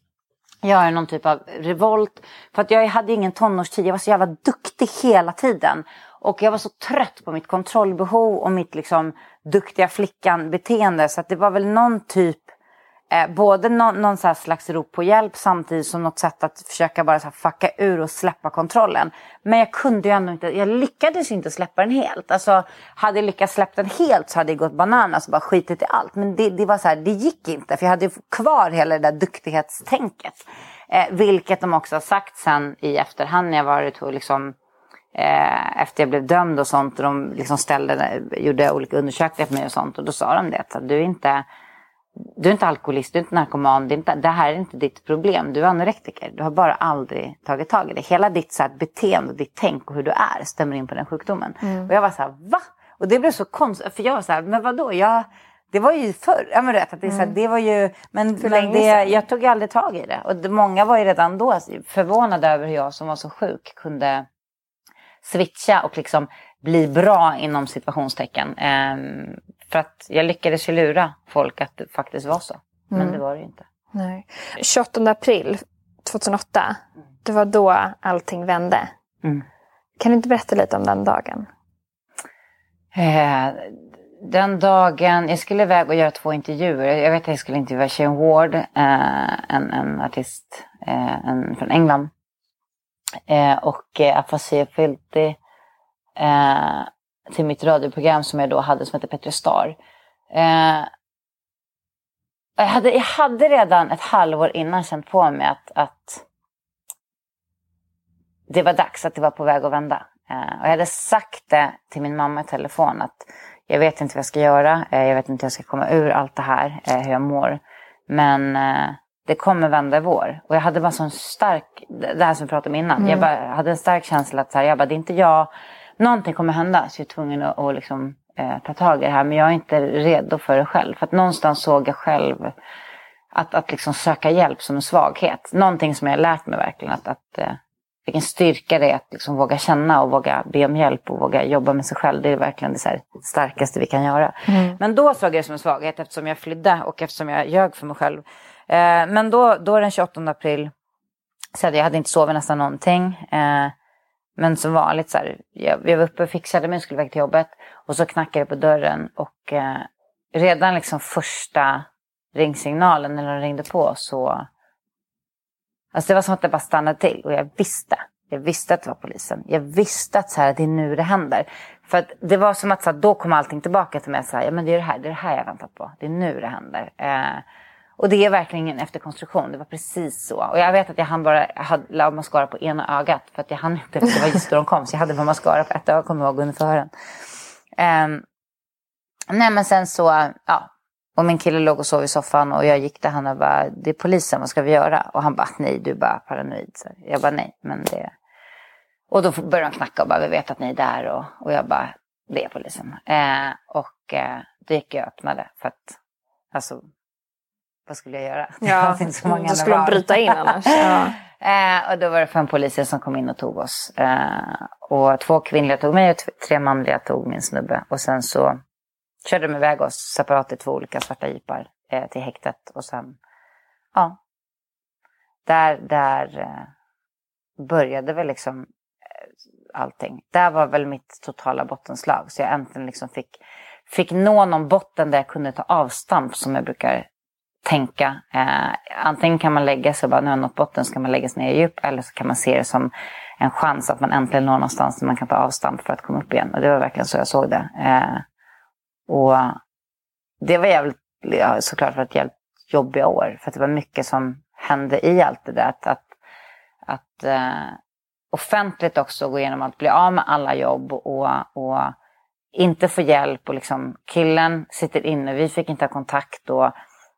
göra någon typ av revolt. För att jag hade ingen tonårstid, jag var så jävla duktig hela tiden. Och jag var så trött på mitt kontrollbehov och mitt liksom duktiga flickan-beteende. Så att det var väl någon typ... Eh, både någon, någon så här slags rop på hjälp samtidigt som något sätt att försöka bara så här fucka ur och släppa kontrollen. Men jag kunde ju ändå inte, jag lyckades ju inte släppa den helt. Alltså hade jag lyckats släppa den helt så hade jag gått bananas och bara skitit i allt. Men det, det var så här, det gick inte för jag hade ju kvar hela det där duktighetstänket. Eh, vilket de också har sagt sen i efterhand när jag varit och liksom... Eh, efter jag blev dömd och sånt. Och de liksom ställde, gjorde olika undersökningar för mig och sånt. Och då sa de det, att du är inte... Du är inte alkoholist, du är inte narkoman, det, är inte, det här är inte ditt problem. Du är anorektiker, du har bara aldrig tagit tag i det. Hela ditt så här, beteende, ditt tänk och hur du är stämmer in på den sjukdomen. Mm. Och jag var så här, va? Och det blev så konstigt, för jag var så här, men vadå? Jag, det var ju förr, ja men rätt att det, mm. så här, det var ju, men, men det, jag tog aldrig tag i det. Och det, många var ju redan då förvånade över hur jag som var så sjuk kunde switcha och liksom bli bra inom situationstecken. Um, För att jag lyckades ju lura folk att det faktiskt var så. Men mm. det var det ju inte. Nej. tjugoåttonde april tjugohundraåtta. Mm. Det var då allting vände. Mm. Kan du inte berätta lite om den dagen? Eh, den dagen... Jag skulle iväg och göra två intervjuer. Jag vet att jag skulle intervjua Shane Ward. Eh, en, en artist eh, en, från England. Eh, och eh, Afasia Filti... Eh, till mitt radioprogram som jag då hade som hette Petrus Starr. Eh, jag, hade, jag hade redan ett halvår innan känt på mig att, att det var dags, att det var på väg att vända. Eh, och jag hade sagt det till min mamma i telefon att jag vet inte vad jag ska göra, eh, jag vet inte hur jag ska komma ur allt det här, eh, hur jag mår. Men eh, det kommer vända i vår. Och jag hade bara sån stark, det här som vi pratade om innan, mm. jag bara, hade en stark känsla att så här, jag bara, det är inte jag... Någonting kommer hända, så jag är tvungen att, att liksom, eh, ta tag i det här. Men jag är inte redo för det själv. För att någonstans såg jag själv att, att liksom söka hjälp som en svaghet. Någonting som jag har lärt mig verkligen. Att, att, eh, vilken styrka det är att liksom våga känna och våga be om hjälp och våga jobba med sig själv. Det är verkligen det så här starkaste vi kan göra. Mm. Men då såg jag det som en svaghet eftersom jag flydde och eftersom jag ljög för mig själv. Eh, men då, då den tjugoåttonde april så hade jag hade inte sovit nästan någonting. Eh, Men som vanligt så här, jag, jag var uppe och fixade mig och skulle väg till jobbet. Och så knackade på dörren och eh, redan liksom första ringsignalen när de ringde på så... Alltså det var som att det bara stannade till och jag visste. Jag visste att det var polisen. Jag visste att så här, det är nu det händer. För att det var som att så här, då kom allting tillbaka till mig så här, ja men det är det här, det är det här jag väntat på. Det är nu det händer. Eh, och det är verkligen en efterkonstruktion. Det var precis så. Och jag vet att jag hann bara la mascara på ena ögat. För att jag hann inte, för det var just då de kom. Så jag hade bara mascara på ett öga, kommer ihåg, under förhören. Um, nej men sen så, ja. Och min kille låg och sov i soffan. Och jag gick där, han och bara, det är polisen, vad ska vi göra? Och han bara, nej, du är bara paranoid. Så jag bara, nej, men det... Och då började de knacka och bara, vi vet att ni är där. Och, och jag bara, det är polisen. Uh, och uh, då gick jag och öppnade. För att, alltså... Vad skulle jag göra? Ja, inte så många då skulle de bryta in annars. Ja. eh, och då var det fem poliser som kom in och tog oss. Eh, och två kvinnliga tog mig och t- tre manliga tog min snubbe. Och sen så körde de iväg oss separat i två olika svarta jeepar eh, till häktet. Och sen, ja. Där, där eh, började väl liksom eh, allting. Där var väl mitt totala bottenslag. Så jag äntligen liksom fick, fick nå någon botten där jag kunde ta avstamp som jag brukar... tänka. Eh, antingen kan man lägga sig och bara, nu har jag nått botten, så kan man lägga sig ner i djup, eller så kan man se det som en chans att man äntligen når någonstans där man kan ta avstamp för att komma upp igen. Och det var verkligen så jag såg det. Eh, och det var jävligt, ja, såklart för ett jävligt jobbiga år, för att det var mycket som hände i allt det där. Att, att, att eh, offentligt också gå igenom att bli av med alla jobb och, och inte få hjälp och liksom, killen sitter inne, vi fick inte ha kontakt och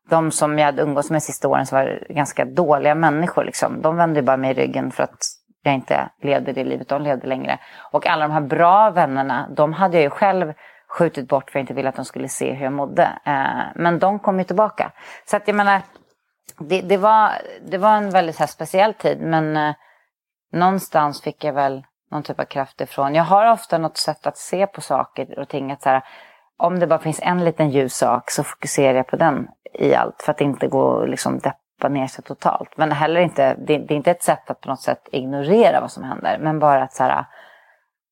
de som jag hade umgås med sista åren så var ganska dåliga människor liksom. De vände ju bara mig i ryggen för att jag inte levde det livet de levde längre. Och alla de här bra vännerna, de hade jag ju själv skjutit bort för jag inte ville att de skulle se hur jag mådde. Eh, men de kom ju tillbaka. Så att jag menar, det, det, var, det var en väldigt här speciell tid. Men eh, någonstans fick jag väl någon typ av kraft ifrån. Jag har ofta något sätt att se på saker och ting att så här... Om det bara finns en liten ljus sak så fokuserar jag på den i allt. För att inte gå och liksom deppa ner sig totalt. Men heller inte, det, det är inte ett sätt att på något sätt ignorera vad som händer. Men bara att så här,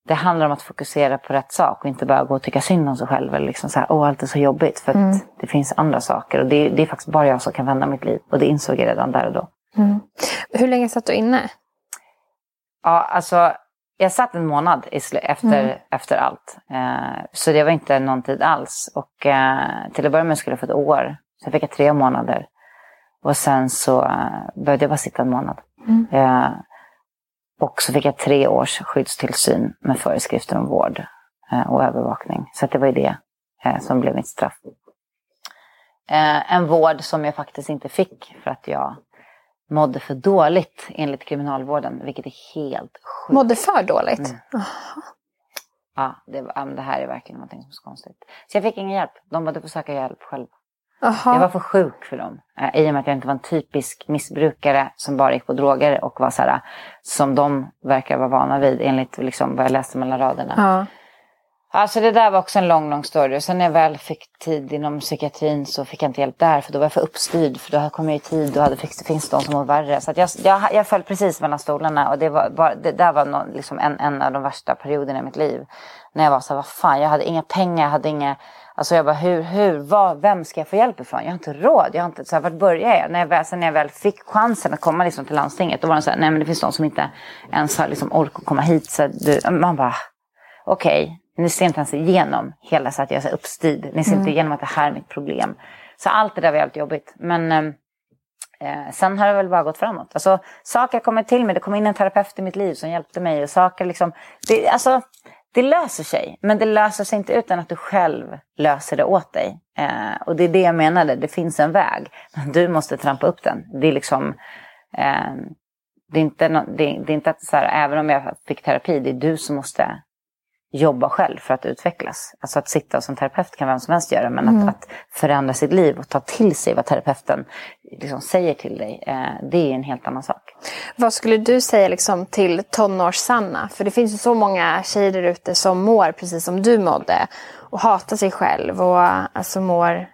det handlar om att fokusera på rätt sak. Och inte bara gå och tycka synd om sig själv. Eller liksom så här, åh allt är så jobbigt. För att mm. det finns andra saker. Och det, det är faktiskt bara jag som kan vända mitt liv. Och det insåg jag redan där och då. Mm. Hur länge satt du inne? Ja, alltså... Jag satt en månad efter, mm. efter allt. Eh, så det var inte någon tid alls. Och eh, till att börja med skulle jag få ett år. Sen fick jag tre månader. Och sen så eh, började jag bara sitta en månad. Mm. Eh, och så fick jag tre års skyddstillsyn med föreskrifter om vård eh, och övervakning. Så att det var ju det eh, som blev mitt straff. Eh, en vård som jag faktiskt inte fick för att jag mådde för dåligt enligt kriminalvården, vilket är helt sjukt. Mådde för dåligt? Mm. Oh. Ja, det, det här är verkligen någonting som är så konstigt. Så jag fick ingen hjälp. De borde få söka hjälp själv. Aha. Jag var för sjuk för dem. Eh, I och med att jag inte var en typisk missbrukare som bara gick på droger och var så här som de verkar vara vana vid enligt liksom, vad jag läste mellan raderna. Ja. Alltså det där var också en lång, lång story. Och sen när jag väl fick tid inom psykiatrin så fick jag inte hjälp där. För då var jag för uppstyrd. För då kom jag i tid och hade, finns det de som var värre. Så att jag, jag, jag föll precis mellan stolarna. Och det, var, bara, det där var någon, liksom en, en av de värsta perioderna i mitt liv. När jag var så här, vad fan, jag hade inga pengar. Jag hade inga... Alltså jag bara, hur, hur, vad, vem ska jag få hjälp ifrån? Jag har inte råd, jag har inte, så här, vart börjar jag? När jag väl, sen när jag väl fick chansen att komma liksom till landstinget. Då var det så här, nej men det finns de som inte ens har liksom ork att komma hit. Så du, man bara, okej. Okay. Ni ser inte ens igenom hela så att jag är uppstyrd. Ni ser mm. inte igenom att det här är mitt problem. Så allt det där var helt jobbigt. Men eh, sen har det väl bara gått framåt. Alltså saker kommer till mig. Det kom in en terapeut i mitt liv som hjälpte mig. Och saker liksom... Det, alltså, det löser sig. Men det löser sig inte utan att du själv löser det åt dig. Eh, och det är det jag menade. Det finns en väg. Men du måste trampa upp den. Det är liksom... Eh, det, är inte no, det, det är inte att så här, även om jag fick terapi. Det är du som måste... jobba själv för att utvecklas. Alltså att sitta som terapeut kan vem som helst göra. Men mm. att, att förändra sitt liv och ta till sig vad terapeuten liksom säger till dig. Eh, det är en helt annan sak. Vad skulle du säga liksom till tonårs-Sanna? För det finns ju så många tjejer där ute som mår precis som du mådde. Och hatar sig själv. Och alltså mår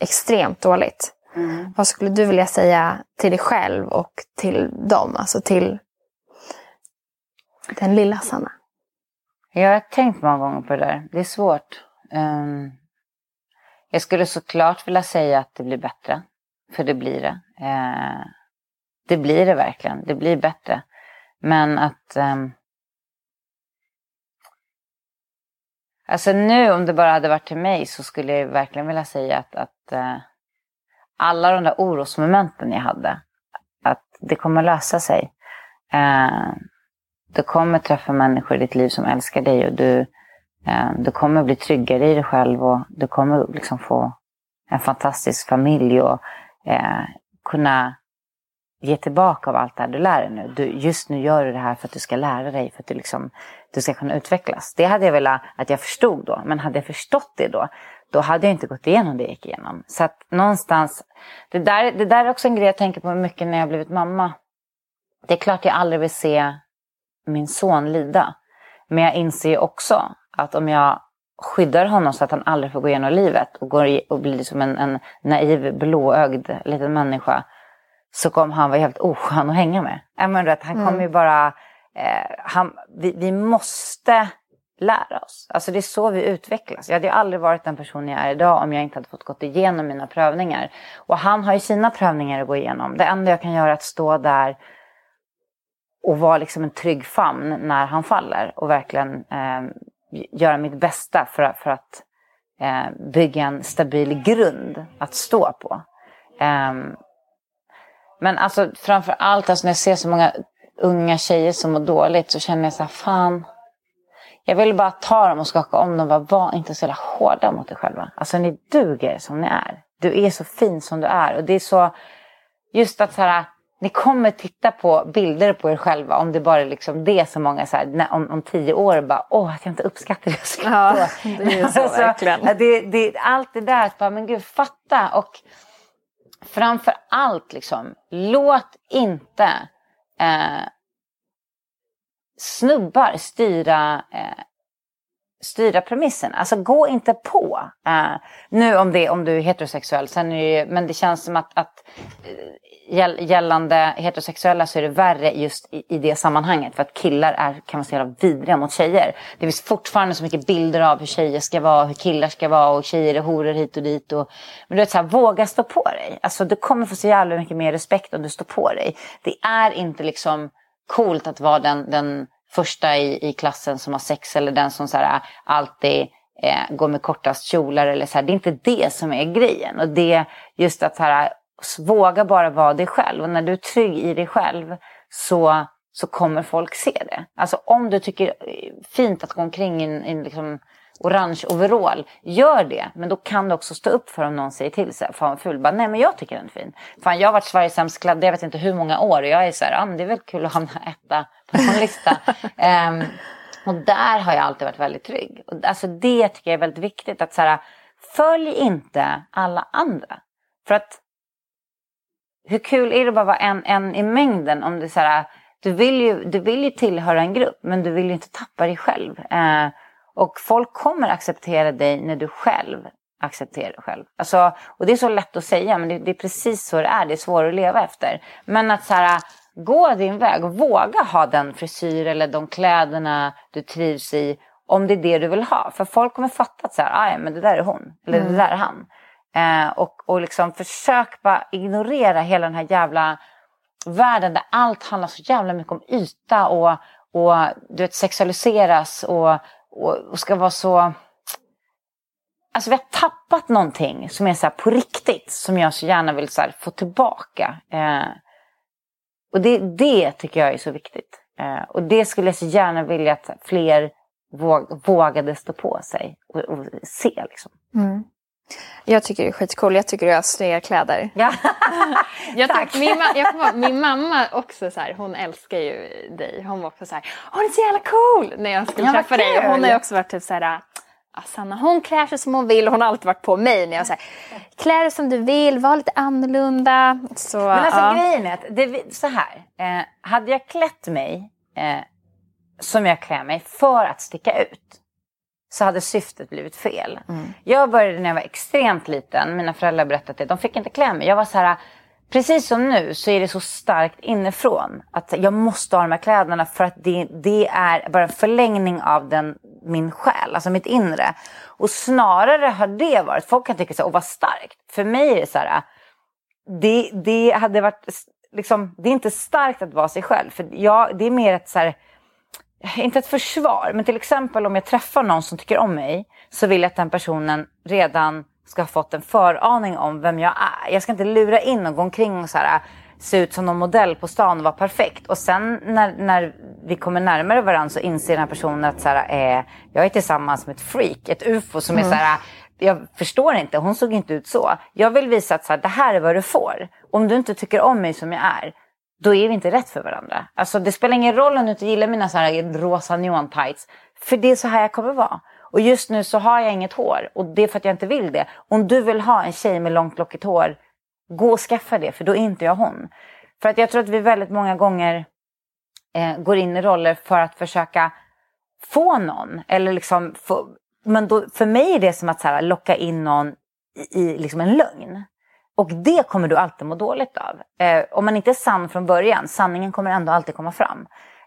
extremt dåligt. Mm. Vad skulle du vilja säga till dig själv och till dem? Alltså till den lilla Sanna. Jag har tänkt många gånger på det där. Det är svårt. Um, jag skulle såklart vilja säga att det blir bättre. För det blir det. Uh, det blir det verkligen. Det blir bättre. Men att... Um, alltså nu om det bara hade varit till mig så skulle jag verkligen vilja säga att, att uh, alla de där orosmomenten jag hade. Att det kommer lösa sig. Uh, Du kommer träffa människor i ditt liv som älskar dig och du, eh, du kommer bli tryggare i dig själv och du kommer liksom få en fantastisk familj och eh, kunna ge tillbaka av allt det här du lär dig nu. Du, just nu gör du det här för att du ska lära dig, för att du, liksom, du ska kunna utvecklas. Det hade jag velat att jag förstod då, men hade jag förstått det då, då hade jag inte gått igenom det jag gick igenom. Så att någonstans, det där, det där är också en grej jag tänker på mycket när jag blivit mamma. Det är klart jag aldrig vill se min son lida. Men jag inser också att om jag skyddar honom så att han aldrig får gå igenom livet och, går i, och blir liksom en, en naiv, blåögd liten människa, så kommer han vara helt oskön att hänga med. Jag menar att han mm. kommer ju bara... Eh, han, vi, vi måste lära oss. Alltså det är så vi utvecklas. Jag hade ju aldrig varit den person jag är idag om jag inte hade fått gått igenom mina prövningar. Och han har ju sina prövningar att gå igenom. Det enda jag kan göra är att stå där och vara liksom en trygg famn när han faller. Och verkligen eh, göra mitt bästa för, för att eh, bygga en stabil grund att stå på. Eh, men alltså framför allt alltså, när jag ser så många unga tjejer som mår dåligt. Så känner jag så här, fan. Jag vill bara ta dem och skaka om dem. Var, var inte så jävla hårda mot dig själva. Alltså ni duger som ni är. Du är så fin som du är. Och det är så... Just att så här... Ni kommer titta på bilder på er själva. Om det bara är liksom det som många så här, när, om, om tio år bara, åh att jag inte uppskattar det. Ja, det är ju så alltså, verkligen. Det, det, allt det där att bara, men gud fatta. Och framför allt liksom, låt inte eh, snubbar styra... Eh, styra premissen. Alltså gå inte på. Uh, nu om, det, om du är heterosexuell. Sen är det ju, men det känns som att, att gäll, gällande heterosexuella så är det värre just i, i det sammanhanget. För att killar är, kan man säga, vidriga mot tjejer. Det finns fortfarande så mycket bilder av hur tjejer ska vara, hur killar ska vara och tjejer är horor hit och dit. Och, men du vet så här, våga stå på dig. Alltså du kommer få så jävla mycket mer respekt om du står på dig. Det är inte liksom coolt att vara den... den första i, i klassen som har sex eller den som så här, alltid eh, går med kortast kjolar eller så här. Det är inte det som är grejen. Och det just att så här, våga bara vara dig själv. Och när du är trygg i dig själv så, så kommer folk se det. Alltså om du tycker fint att gå omkring i en liksom, orange overall, gör det. Men då kan du också stå upp för om någon säger till så här, fan ful, bara, nej men jag tycker den är fin. Fan, jag har varit Sveriges sämst klädd, jag vet inte hur många år, och jag är så här, ah, men det är väl kul att hamna etta på en lista. um, och där har jag alltid varit väldigt trygg. Och, alltså det tycker jag är väldigt viktigt, att så här, följ inte alla andra. För att hur kul är det bara att vara en, en i mängden om det så här, du vill ju, du vill ju tillhöra en grupp, men du vill ju inte tappa dig själv. Eh, och folk kommer acceptera dig när du själv accepterar dig själv. Alltså, och det är så lätt att säga, men det, det är precis så det är. Det är svårt att leva efter. Men att så här, gå din väg och våga ha den frisyr eller de kläderna du trivs i, om det är det du vill ha. För folk kommer fatta att så här, men det där är hon, eller mm. det där är han. Eh, och, och liksom försök bara ignorera hela den här jävla världen där allt handlar så jävla mycket om yta och, och du vet, sexualiseras och, och, och ska vara så... Alltså vi har tappat någonting som är så här på riktigt, som jag så gärna vill så här få tillbaka. Eh, och det, det tycker jag är så viktigt. Eh, och det skulle jag så gärna vilja att fler våg, vågade stå på sig och, och se liksom. Mm. Jag tycker det är skitcool. Jag tycker du har snygga kläder. Ja. jag tyck, min, ma- jag på, min mamma också så här, hon älskar ju dig. Hon var på så här, åh det är så jävla cool när jag skulle ja, träffa dig. Och hon har ju också varit typ så här, ah, Sanna, hon klär sig som hon vill. Hon har alltid varit på mig när jag säger klär dig som du vill, var lite annorlunda. Så, men alltså ja. Grejen är att det, så här, eh, hade jag klätt mig eh, som jag klär mig för att sticka ut, så hade syftet blivit fel. Mm. Jag började när jag var extremt liten. Mina föräldrar berättade det. De fick inte klä mig. Jag var så här, precis som nu så är det så starkt inifrån. Att jag måste ha de här kläderna för att det, det är bara en förlängning av den, min själ. Alltså mitt inre. Och snarare har det varit. Folk kan tycka så här, åh vad starkt. För mig är det så här. Det, det hade varit liksom, det är inte starkt att vara sig själv. För jag, det är mer ett så här, inte ett försvar, men till exempel om jag träffar någon som tycker om mig, så vill jag att den personen redan ska ha fått en föraning om vem jag är. Jag ska inte lura in och gå omkring och så här, se ut som någon modell på stan och vara perfekt. Och sen när, när vi kommer närmare varandra så inser den här personen att så här, eh, jag är tillsammans med ett freak, ett ufo som är mm. så här, jag förstår inte, hon såg inte ut så. Jag vill visa att så här, det här är vad du får. Om du inte tycker om mig som jag är, då är vi inte rätt för varandra. Alltså det spelar ingen roll om du inte gillar mina så här rosa neon tights. För det är så här jag kommer vara. Och just nu så har jag inget hår. Och det är för att jag inte vill det. Om du vill ha en tjej med långt lockigt hår, gå och skaffa det. För då är inte jag hon. För att jag tror att vi väldigt många gånger eh, går in i roller för att försöka få någon. Eller liksom få, men då, för mig är det som att så här, locka in någon i, i liksom en lögn. Och det kommer du alltid må dåligt av. Eh, om man inte är sann från början. Sanningen kommer ändå alltid komma fram.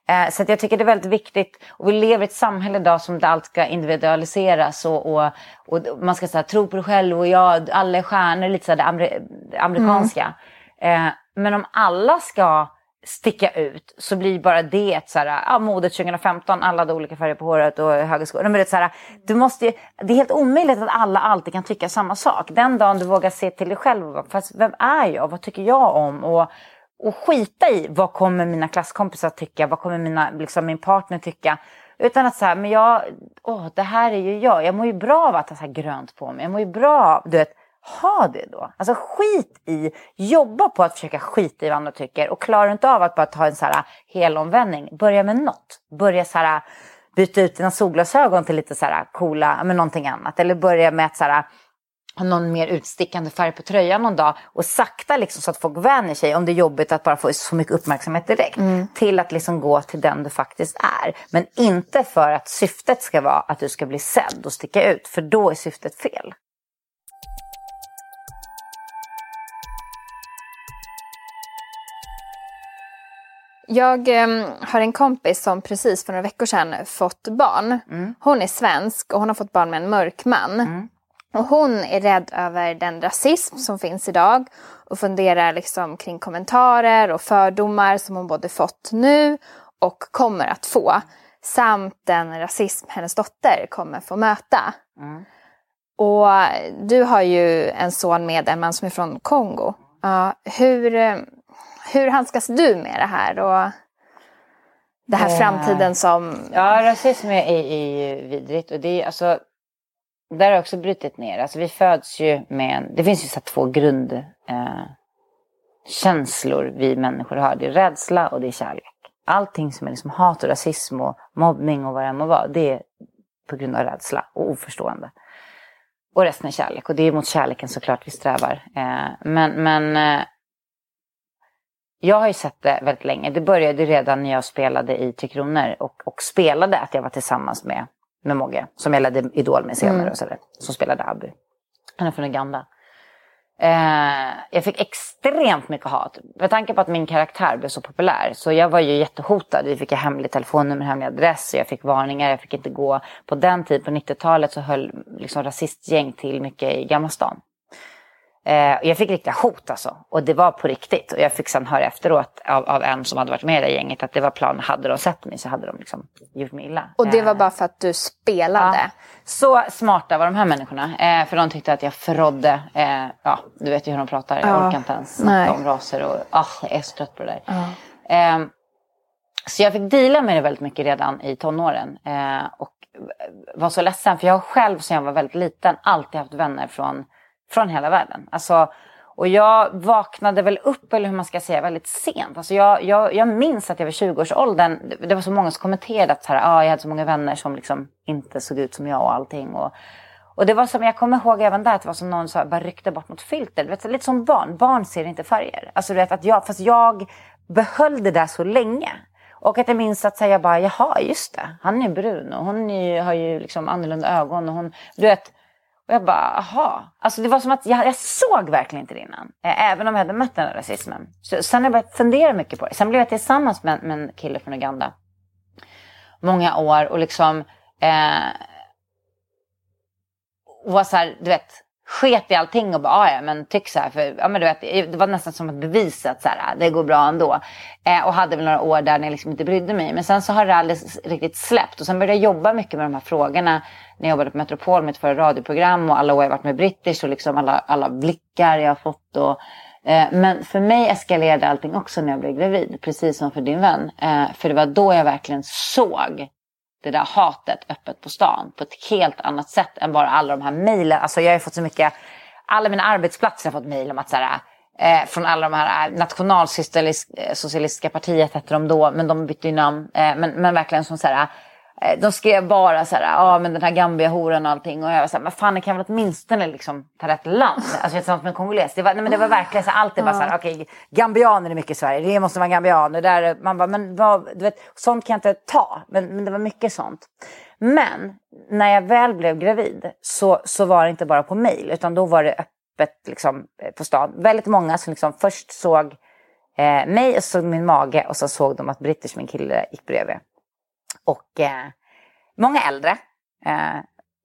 Eh, så att jag tycker det är väldigt viktigt. Och vi lever i ett samhälle idag som där allt ska individualiseras. Och, och, och man ska så här, tro på dig själv. Och jag, alla är stjärnor. Lite så här, det amer- amerikanska. Mm. Eh, men om alla ska sticka ut, så blir bara det ett så här, ja, modet tjugo femton, alla hade olika färger på håret och höga skor. Men det är så här, du måste ju, det är helt omöjligt att alla alltid kan tycka samma sak. Den dagen du vågar se till dig själv, fast vem är jag, vad tycker jag om, och, och skita i vad kommer mina klasskompisar tycka, vad kommer mina, liksom, min partner tycka, utan att så här, men jag, åh, det här är ju jag, jag mår ju bra av att ha så här grönt på mig, jag mår ju bra, du vet, ha det då. Alltså skit i. Jobba på att försöka skita i vad andra tycker. Och klara inte av att bara ta en så här helomvändning. Börja med något. Börja så här, byta ut dina solglasögon till lite så här coola, men någonting annat. Eller börja med att så här, ha någon mer utstickande färg på tröjan någon dag. Och sakta liksom så att folk vänjer sig. Om det är jobbigt att bara få så mycket uppmärksamhet direkt. Mm. Till att liksom gå till den du faktiskt är. Men inte för att syftet ska vara att du ska bli sedd och sticka ut. För då är syftet fel. Jag eh, har en kompis som precis för några veckor sedan fått barn. Mm. Hon är svensk och hon har fått barn med en mörk man. Mm. Och hon är rädd över den rasism som finns idag. Och funderar liksom kring kommentarer och fördomar som hon både fått nu och kommer att få. Samt den rasism hennes dotter kommer få möta. Mm. Och du har ju en son med en man som är från Kongo. Ja, hur... Hur handskas du med det här och det här framtiden som... Ja, rasism är, är, är vidrigt. Och det är, alltså, där har jag också brutit ner. Alltså vi föds ju med en, det finns ju så två grundkänslor eh, vi människor har. Det är rädsla och det är kärlek. Allting som är liksom hat och rasism och mobbning och vad det må vara, det är på grund av rädsla och oförstående. Och resten är kärlek. Och det är mot kärleken såklart vi strävar. Eh, men men eh, jag har ju sett det väldigt länge. Det började redan när jag spelade i Tre Kronor. Och, och spelade att jag var tillsammans med, med Mogge. Som jag ledde Idol med senare. Mm. Och så där, som spelade Abu. Han är från Uganda. Eh, jag fick extremt mycket hat. Med tanke på att min karaktär blev så populär. Så jag var ju jättehotad. Vi fick hemlig telefonnummer, hemlig adress. Jag fick varningar. Jag fick inte gå. På den tiden, på nittiotalet, så höll liksom rasistgäng till mycket i Gamla stan. Eh, jag fick riktiga hot alltså. Och det var på riktigt. Och jag fick sedan höra efteråt av, av en som hade varit med i det gänget att det var planen. Hade de sett mig så hade de liksom gjort mig illa. Och det var eh, bara för att du spelade? Ja. Så smarta var de här människorna. Eh, för de tyckte att jag förrådde. Eh, ja, du vet ju hur de pratar. Jag ja. orkar inte ens de raser. Och, ah, jag är så trött på det där. Ja. Eh, så jag fick deala med det väldigt mycket redan i tonåren. Eh, och var så ledsen. För jag själv sedan jag var väldigt liten alltid haft vänner från... Från hela världen. Alltså, och jag vaknade väl upp, eller hur man ska säga, väldigt sent. Alltså jag, jag, jag minns att jag var tjugo-årsåldern. Det, det var så många som kommenterade att så här, ah, jag hade så många vänner som liksom inte såg ut som jag och allting. Och, och det var som, jag kommer ihåg även där, att det var som någon så här, bara ryckte bort mot filter. Du vet, lite som barn. Barn ser inte färger. Alltså, du vet, att jag, fast jag behöll det där så länge. Och att jag minns att säga bara, jaha, just det. Han är brun och hon är, har ju liksom annorlunda ögon. Och hon, du vet... Och jag bara, aha. Alltså det var som att jag, jag såg verkligen inte det innan. Eh, även om jag hade mött den här rasismen. Så, sen har jag börjat fundera mycket på det. Sen blev jag tillsammans med, med en kille från Uganda. Många år. Och liksom... Eh, och var så här, du vet... Sket i allting och bara, ja men tyck så här. För, ja, men du vet, det var nästan som att bevisa att så här, det går bra ändå. Eh, och hade väl några år där när jag liksom inte brydde mig. Men sen så har det aldrig riktigt släppt. Och sen började jag jobba mycket med de här frågorna. När jag jobbade på Metropol med ett förra radioprogram. Och alla år jag varit med British. Och liksom alla, alla blickar jag har fått. Och, eh, men för mig eskalerade allting också när jag blev gravid. Precis som för din vän. Eh, för det var då jag verkligen såg. Det där hatet öppet på stan. På ett helt annat sätt än bara alla de här mejlen. Alltså jag har fått så mycket. Alla mina arbetsplatser har fått mejl om att så här, eh, från alla de här nationalsocialistiska partiet hette de då. Men de bytte ju namn. Eh, men, men verkligen som så här. Eh, de skrev bara så här. Ja ah, men den här Gambia-horan och allting. Och jag var så här. Men fan det kan väl åtminstone liksom ta rätt land. Alltså jag som en kongoles. Det var, nej, men det var verkligen så här. Allt är bara så här. Okej okay, gambianer är mycket i Sverige. Det måste vara gambianer. Där, man bara men vad, du vet. Sånt kan jag inte ta. Men, men det var mycket sånt. Men när jag väl blev gravid. Så, så var det inte bara på mejl. Utan då var det öppet liksom, på stan. Väldigt många som liksom först såg eh, mig. Och såg min mage. Och så såg de att British, min kille, gick bredvid. Och eh, många äldre eh,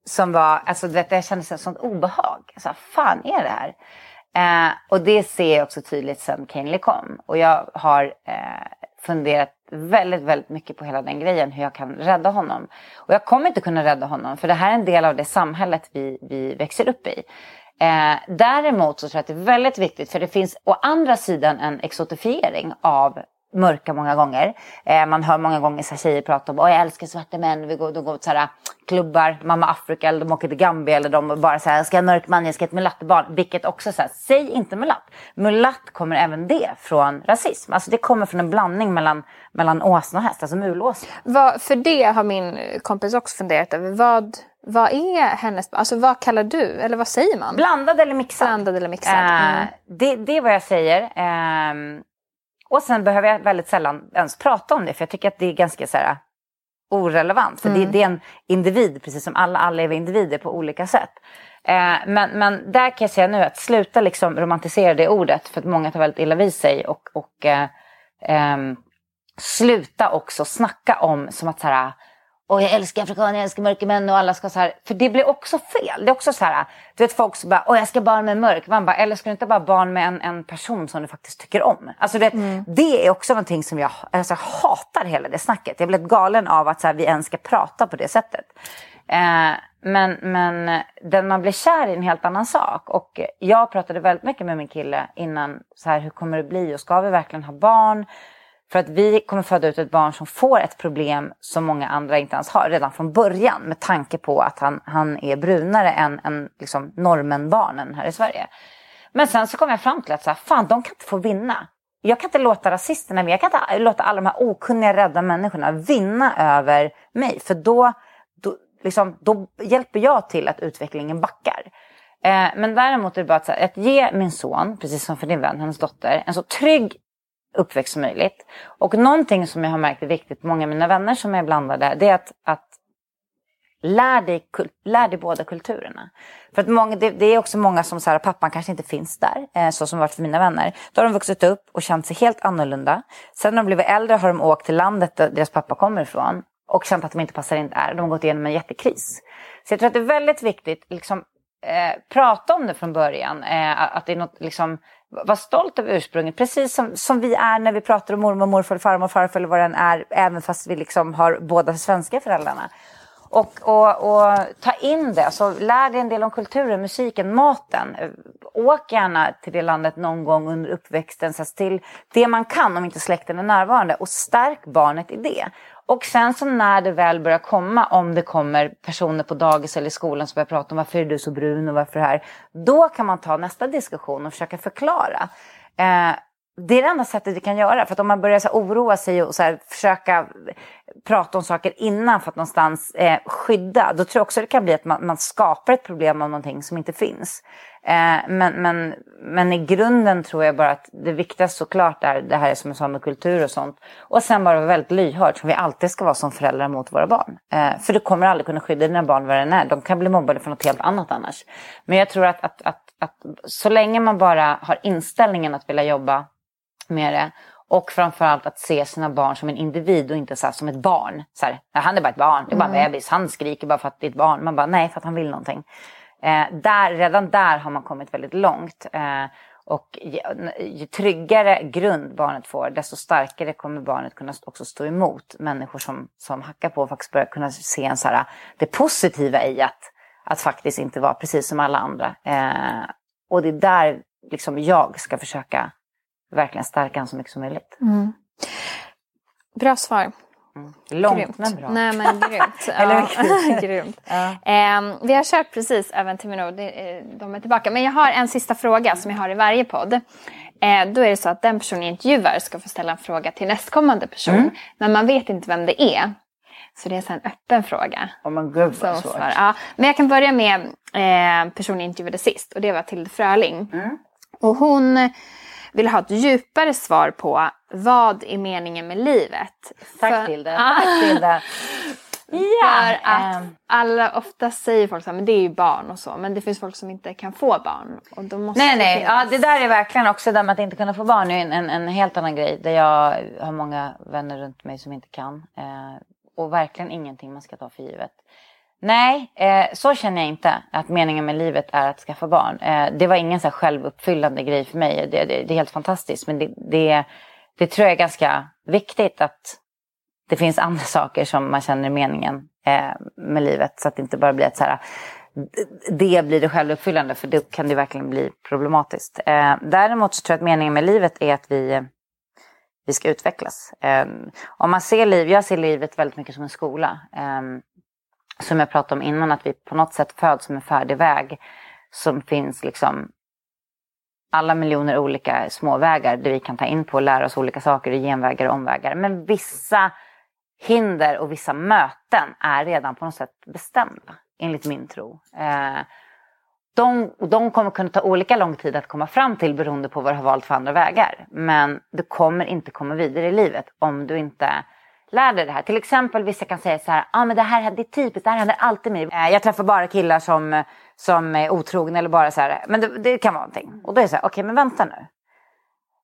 som var, alltså du vet, jag kände ett sånt obehag. Alltså, fan är det här? Eh, och det ser jag också tydligt sedan Kenley kom. Och jag har eh, funderat väldigt, väldigt mycket på hela den grejen. Hur jag kan rädda honom. Och jag kommer inte kunna rädda honom. För det här är en del av det samhället vi, vi växer upp i. Eh, däremot så tror jag att det är väldigt viktigt. För det finns å andra sidan en exotifiering av... mörka många gånger. Eh, man hör många gånger så här, tjejer prata om, åh jag älskar svarta män, vi går, då går så här klubbar, mamma Afrika, eller de åker till Gambia, eller de bara så här, jag ska ha en mörk man, jag ska ha ett mulattbarn, vilket också så här, säg inte mulatt. Mulatt kommer även det från rasism. Alltså det kommer från en blandning mellan, mellan åsna och häst, alltså mulåsna. Vad, för det har min kompis också funderat över, vad Vad är hennes... Alltså vad kallar du? Eller vad säger man? Blandad eller mixad. Blandad eller mixad. Eh, mm. det, det är vad jag säger. Eh, Och sen behöver jag väldigt sällan ens prata om det. För jag tycker att det är ganska så här, orelevant. För mm. det, det är en individ. Precis som alla, alla är individer på olika sätt. Eh, men, men där kan jag säga nu att sluta liksom romantisera det ordet. För att många tar väldigt illa vid sig. Och, och eh, eh, sluta också snacka om som att så här... Och jag älskar afrikaner, jag älskar mörka män och alla ska så här. För det blir också fel. Det är också så här, du vet folk som bara, åh jag ska barn med mörk. Man bara, eller ska du inte bara barn med en, en person som du faktiskt tycker om? Alltså du vet, mm. det är också någonting som jag alltså, hatar hela det snacket. Jag blev galen av att så här, vi ens ska prata på det sättet. Eh, men, men den man blir kär i en helt annan sak. Och jag pratade väldigt mycket med min kille innan, så här, hur kommer det bli? Och ska vi verkligen ha barn? För att vi kommer föda ut ett barn som får ett problem som många andra inte ens har redan från början. Med tanke på att han, han är brunare än, än liksom normenbarnen här i Sverige. Men sen så kom jag fram till att så här, fan, de kan inte få vinna. Jag kan inte låta rasisterna, men jag kan inte låta alla de här okunniga, rädda människorna vinna över mig. För då, då, liksom, då hjälper jag till att utvecklingen backar. Eh, men däremot är det bara att, så här, att ge min son, precis som för din vän, hennes dotter, en så trygg uppväxt som möjligt. Och någonting som jag har märkt är viktigt, många av mina vänner som är blandade, det är att, att lär dig, lär dig båda kulturerna. För att många, det, det är också många som så här, pappan kanske inte finns där, eh, så som varit för mina vänner. Då har de vuxit upp och känt sig helt annorlunda. Sen när de blev äldre har de åkt till landet där deras pappa kommer ifrån och känt att de inte passar in där. De har gått igenom en jättekris. Så jag tror att det är väldigt viktigt liksom, eh, prata om det från början. Eh, att det är något liksom, var stolt över ursprunget. Precis som, som vi är när vi pratar om mormor, morfar, farmor, farfar eller vad den är. Även fast vi liksom har båda svenska föräldrarna. Och, och, och ta in det. Alltså, lär dig en del om kulturen, musiken, maten. Åk gärna till det landet någon gång under uppväxten. Så till det man kan om inte släkten är närvarande. Och stärk barnet i det. Och sen så när det väl börjar komma, om det kommer personer på dagis eller i skolan som börjar prata om varför är du så brun och varför det här. Då kan man ta nästa diskussion och försöka förklara. Eh, det är det enda sättet vi kan göra. För att om man börjar så här, oroa sig och så här, försöka prata om saker innan för att någonstans eh, skydda. Då tror jag också det kan bli att man, man skapar ett problem av någonting som inte finns. Eh, men, men, men i grunden tror jag bara att det viktigaste såklart är det här som jag sa med kultur och sånt. Och sen bara vara väldigt lyhörd som vi alltid ska vara som föräldrar mot våra barn. Eh, för du kommer aldrig kunna skydda dina barn vad den är. De kan bli mobbade för något helt annat annars. Men jag tror att, att, att, att så länge man bara har inställningen att vilja jobba med det. Och framförallt att se sina barn som en individ och inte så här, som ett barn. Så här, han är bara ett barn, det är bara en mm. bebis, han skriker bara för att det är ett barn. Man bara, nej, för att han vill någonting. Eh, där, redan där har man kommit väldigt långt. Eh, och ju, ju tryggare grund barnet får, desto starkare kommer barnet kunna också stå emot människor som, som hackar på och faktiskt börjar kunna se en så här, det positiva i att, att faktiskt inte vara precis som alla andra. Eh, och det är där liksom, jag ska försöka verkligen stärka han så mycket som möjligt. Mm. Bra svar. Mm. Långt grymt. Men bra. Nej men grymt. Eller grymt. Ja. Eh, vi har kört precis även till min ord. De är tillbaka. Men jag har en sista fråga som jag har i varje podd. Eh, då är det så att den personen jag intervjuar ska få ställa en fråga till nästkommande person. Mm. Men man vet inte vem det är. Så det är så en öppen fråga. Oh my God, så svårt. Svår. Ja. Men jag kan börja med eh, personen jag intervjuade sist. Och det var Tilda Fröling. Mm. Och hon vill ha ett djupare svar på vad är meningen med livet. Tack för, Tilda. Ah, tack Tilda. Yeah. För att alla ofta säger folk så här, men det är ju barn och så. Men det finns folk som inte kan få barn. Och då måste nej, nej. Ja, det där är verkligen också där med att inte kunna få barn. Det är en, en, en helt annan grej. Där jag har många vänner runt mig som inte kan. Eh, och verkligen ingenting man ska ta för givet. Nej, eh, så känner jag inte att meningen med livet är att skaffa barn. Eh, det var ingen så här självuppfyllande grej för mig. Det, det, det är helt fantastiskt. Men det, det, det tror jag är ganska viktigt att det finns andra saker som man känner meningen eh, med livet. Så att det inte bara blir ett så här, det blir det självuppfyllande. För då kan det verkligen bli problematiskt. Eh, däremot så tror jag att meningen med livet är att vi... vi ska utvecklas. Eh, om man ser liv, jag ser livet väldigt mycket som en skola. Eh, Som jag pratade om innan, att vi på något sätt föds som en färdig väg. Som finns liksom alla miljoner olika småvägar där vi kan ta in på och lära oss olika saker. Genvägar och omvägar. Men vissa hinder och vissa möten är redan på något sätt bestämda. Enligt min tro. Eh, de, de kommer kunna ta olika lång tid att komma fram till beroende på vad du har valt för andra vägar. Men du kommer inte komma vidare i livet om du inte... lär dig det här. Till exempel vissa kan säga så här, ah, men det här det är typiskt, det här händer alltid mig. Eh, jag träffar bara killar som, som är otrogna eller bara så här, men det, det kan vara någonting. Och då är det så här, okej okay, men vänta nu.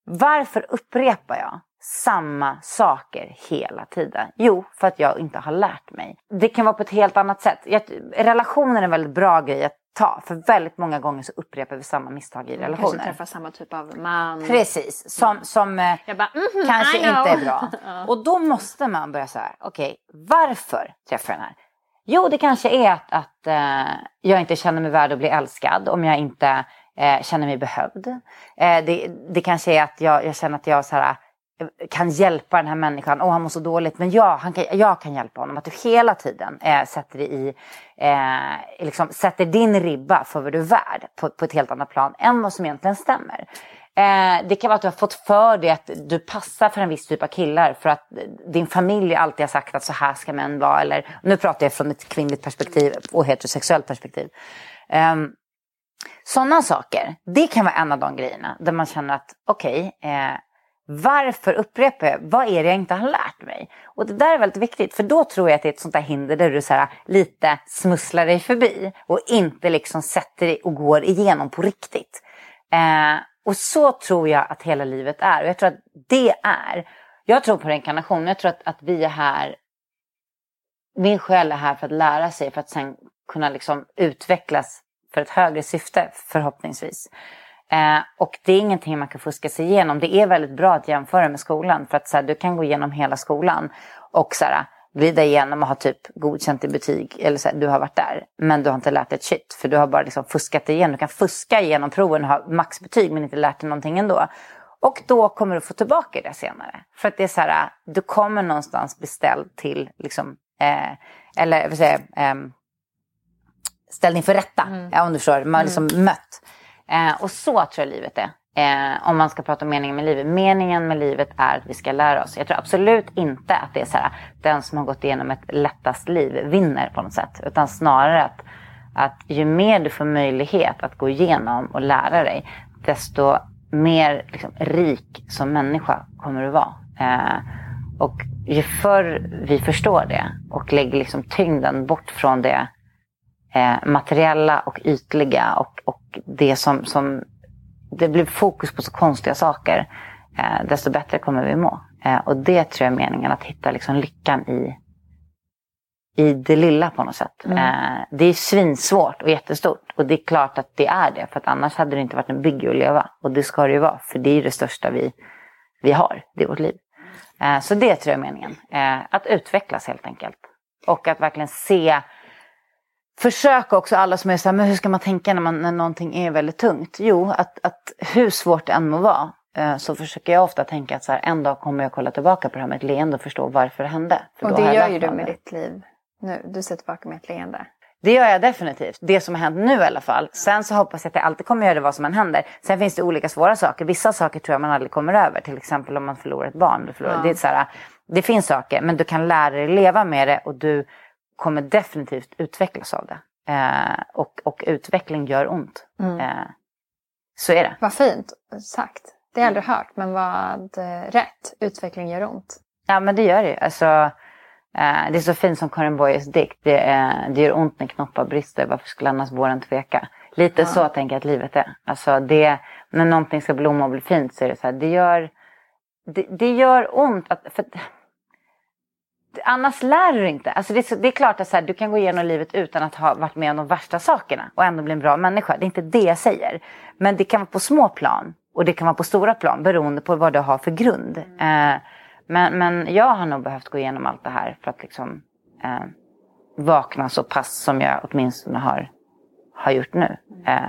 Varför upprepar jag samma saker hela tiden? Jo, för att jag inte har lärt mig. Det kan vara på ett helt annat sätt. Jag, relationen är en väldigt bra grej att ta. För väldigt många gånger så upprepar vi samma misstag i relationer. Kanske träffar samma typ av man. Precis, som, som jag bara, mm-hmm, kanske inte är bra. Och då måste man börja så här, okej, okay, varför träffar jag den här? Jo, det kanske är att, att eh, jag inte känner mig värd att bli älskad. Om jag inte eh, känner mig behövd. Eh, det, det kanske är att jag, jag känner att jag så här... kan hjälpa den här människan. Åh, oh, han mår så dåligt. Men jag, han kan, jag kan hjälpa honom. Att du hela tiden eh, sätter, i, eh, liksom, sätter din ribba för vad du är värd. På, på ett helt annat plan än vad som egentligen stämmer. Eh, det kan vara att du har fått för dig att du passar för en viss typ av killar. För att din familj alltid har sagt att så här ska män vara. Eller, nu pratar jag från ett kvinnligt perspektiv och heterosexuellt perspektiv. Eh, sådana saker. Det kan vara en av de grejerna. Där man känner att okej... Okay, eh, varför upprepar jag? Vad är det jag inte har lärt mig? Och det där är väldigt viktigt. För då tror jag att det är ett sånt där hinder där du så här, lite smusslar dig förbi. Och inte liksom sätter dig och går igenom på riktigt. Eh, och så tror jag att hela livet är. Och jag tror att det är. Jag tror på reinkarnation. Jag tror att, att vi är här. Min själ är här för att lära sig. För att sen kunna liksom utvecklas för ett högre syfte förhoppningsvis. Eh, och det är ingenting man kan fuska sig igenom. Det är väldigt bra att jämföra med skolan. För att så här, du kan gå igenom hela skolan. Och så här, glida igenom och ha typ godkänt i betyg. Eller så här, du har varit där. Men du har inte lärt dig ett shit. För du har bara liksom fuskat igen. Du kan fuska igenom proven och ha maxbetyg. Men inte lärt dig någonting ändå. Och då kommer du få tillbaka det senare. För att det är så här. Du kommer någonstans beställd till. Liksom, eh, eller jag vill säga. Eh, ställning för rätta. Mm. Ja, om du förstår. Man har liksom mm. mött. Eh, och så tror jag livet är. Eh, om man ska prata om meningen med livet. Meningen med livet är att vi ska lära oss. Jag tror absolut inte att det är så här, den som har gått igenom ett lättast liv vinner på något sätt. Utan snarare att, att ju mer du får möjlighet att gå igenom och lära dig, desto mer liksom, rik som människa kommer du vara. Eh, och ju förr vi förstår det och lägger liksom tyngden bort från det eh, materiella och ytliga och, och det som, som det blir fokus på så konstiga saker, eh, desto bättre kommer vi må. Eh, och det tror jag är meningen, att hitta liksom lyckan i, i det lilla på något sätt. Mm. Eh, det är svinsvårt och jättestort. Och det är klart att det är det. För att annars hade det inte varit en bygge att leva. Och det ska det ju vara. För det är ju det största vi, vi har. Det är vårt liv. Eh, så det tror jag är meningen. Eh, att utvecklas helt enkelt. Och att verkligen se... Försök också, alla som är så här, men hur ska man tänka när, man, när någonting är väldigt tungt? Jo, att, att hur svårt det än må vara, så försöker jag ofta tänka att så här, en dag kommer jag kolla tillbaka på det här med ett leende och förstå varför det hände. För och det gör ju du med det. Ditt liv nu, du ser tillbaka med ett leende. Det gör jag definitivt. Det som har hänt nu i alla fall. Sen så hoppas jag att jag alltid kommer göra det vad som än händer. Sen finns det olika svåra saker. Vissa saker tror jag man aldrig kommer över. Till exempel om man förlorar ett barn. Du förlorar. Ja. Det är så här, det finns saker, men du kan lära dig leva med det och du... kommer definitivt utvecklas av det. Eh, och, och utveckling gör ont. Mm. Eh, så är det. Vad fint sagt. Det har jag aldrig hört, men vad rätt. Utveckling gör ont. Ja, men det gör det. Alltså, eh, det är så fint som Karin Boyes dikt. Det, eh, det gör ont när knoppar brister. Varför skulle annars våren tveka? Lite ja. Så tänker jag att livet är. Alltså, det, när någonting ska blomma och bli fint så är det så här. Det gör, det, det gör ont att... För, annars lär du inte. Alltså det, är så, det är klart att så här, du kan gå igenom livet utan att ha varit med om de värsta sakerna. Och ändå bli en bra människa. Det är inte det jag säger. Men det kan vara på små plan. Och det kan vara på stora plan. Beroende på vad du har för grund. Mm. Eh, men, men jag har nog behövt gå igenom allt det här. För att liksom eh, vakna så pass som jag åtminstone har, har gjort nu. Eh,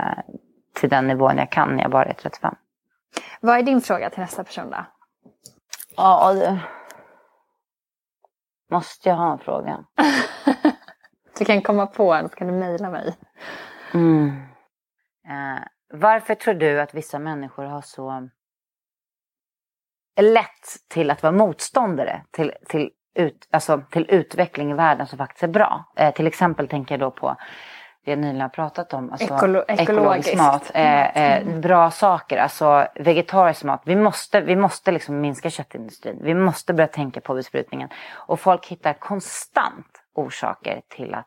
till den nivån jag kan när jag bara är trettiofem. Vad är din fråga till nästa person då? Ja, det... Måste jag ha en fråga? Du kan komma på en, så kan du mejla mig. Mm. Eh, varför tror du att vissa människor har så lätt till att vara motståndare till, till, ut, alltså, till utveckling i världen som faktiskt är bra? Eh, till exempel tänker jag då på det jag nyligen har pratat om. Alltså, Ekolo- ekologisk mat. Eh, eh, bra saker. Alltså vegetarisk mat. Vi måste, vi måste liksom minska köttindustrin. Vi måste börja tänka på besprutningen. Och folk hittar konstant orsaker till att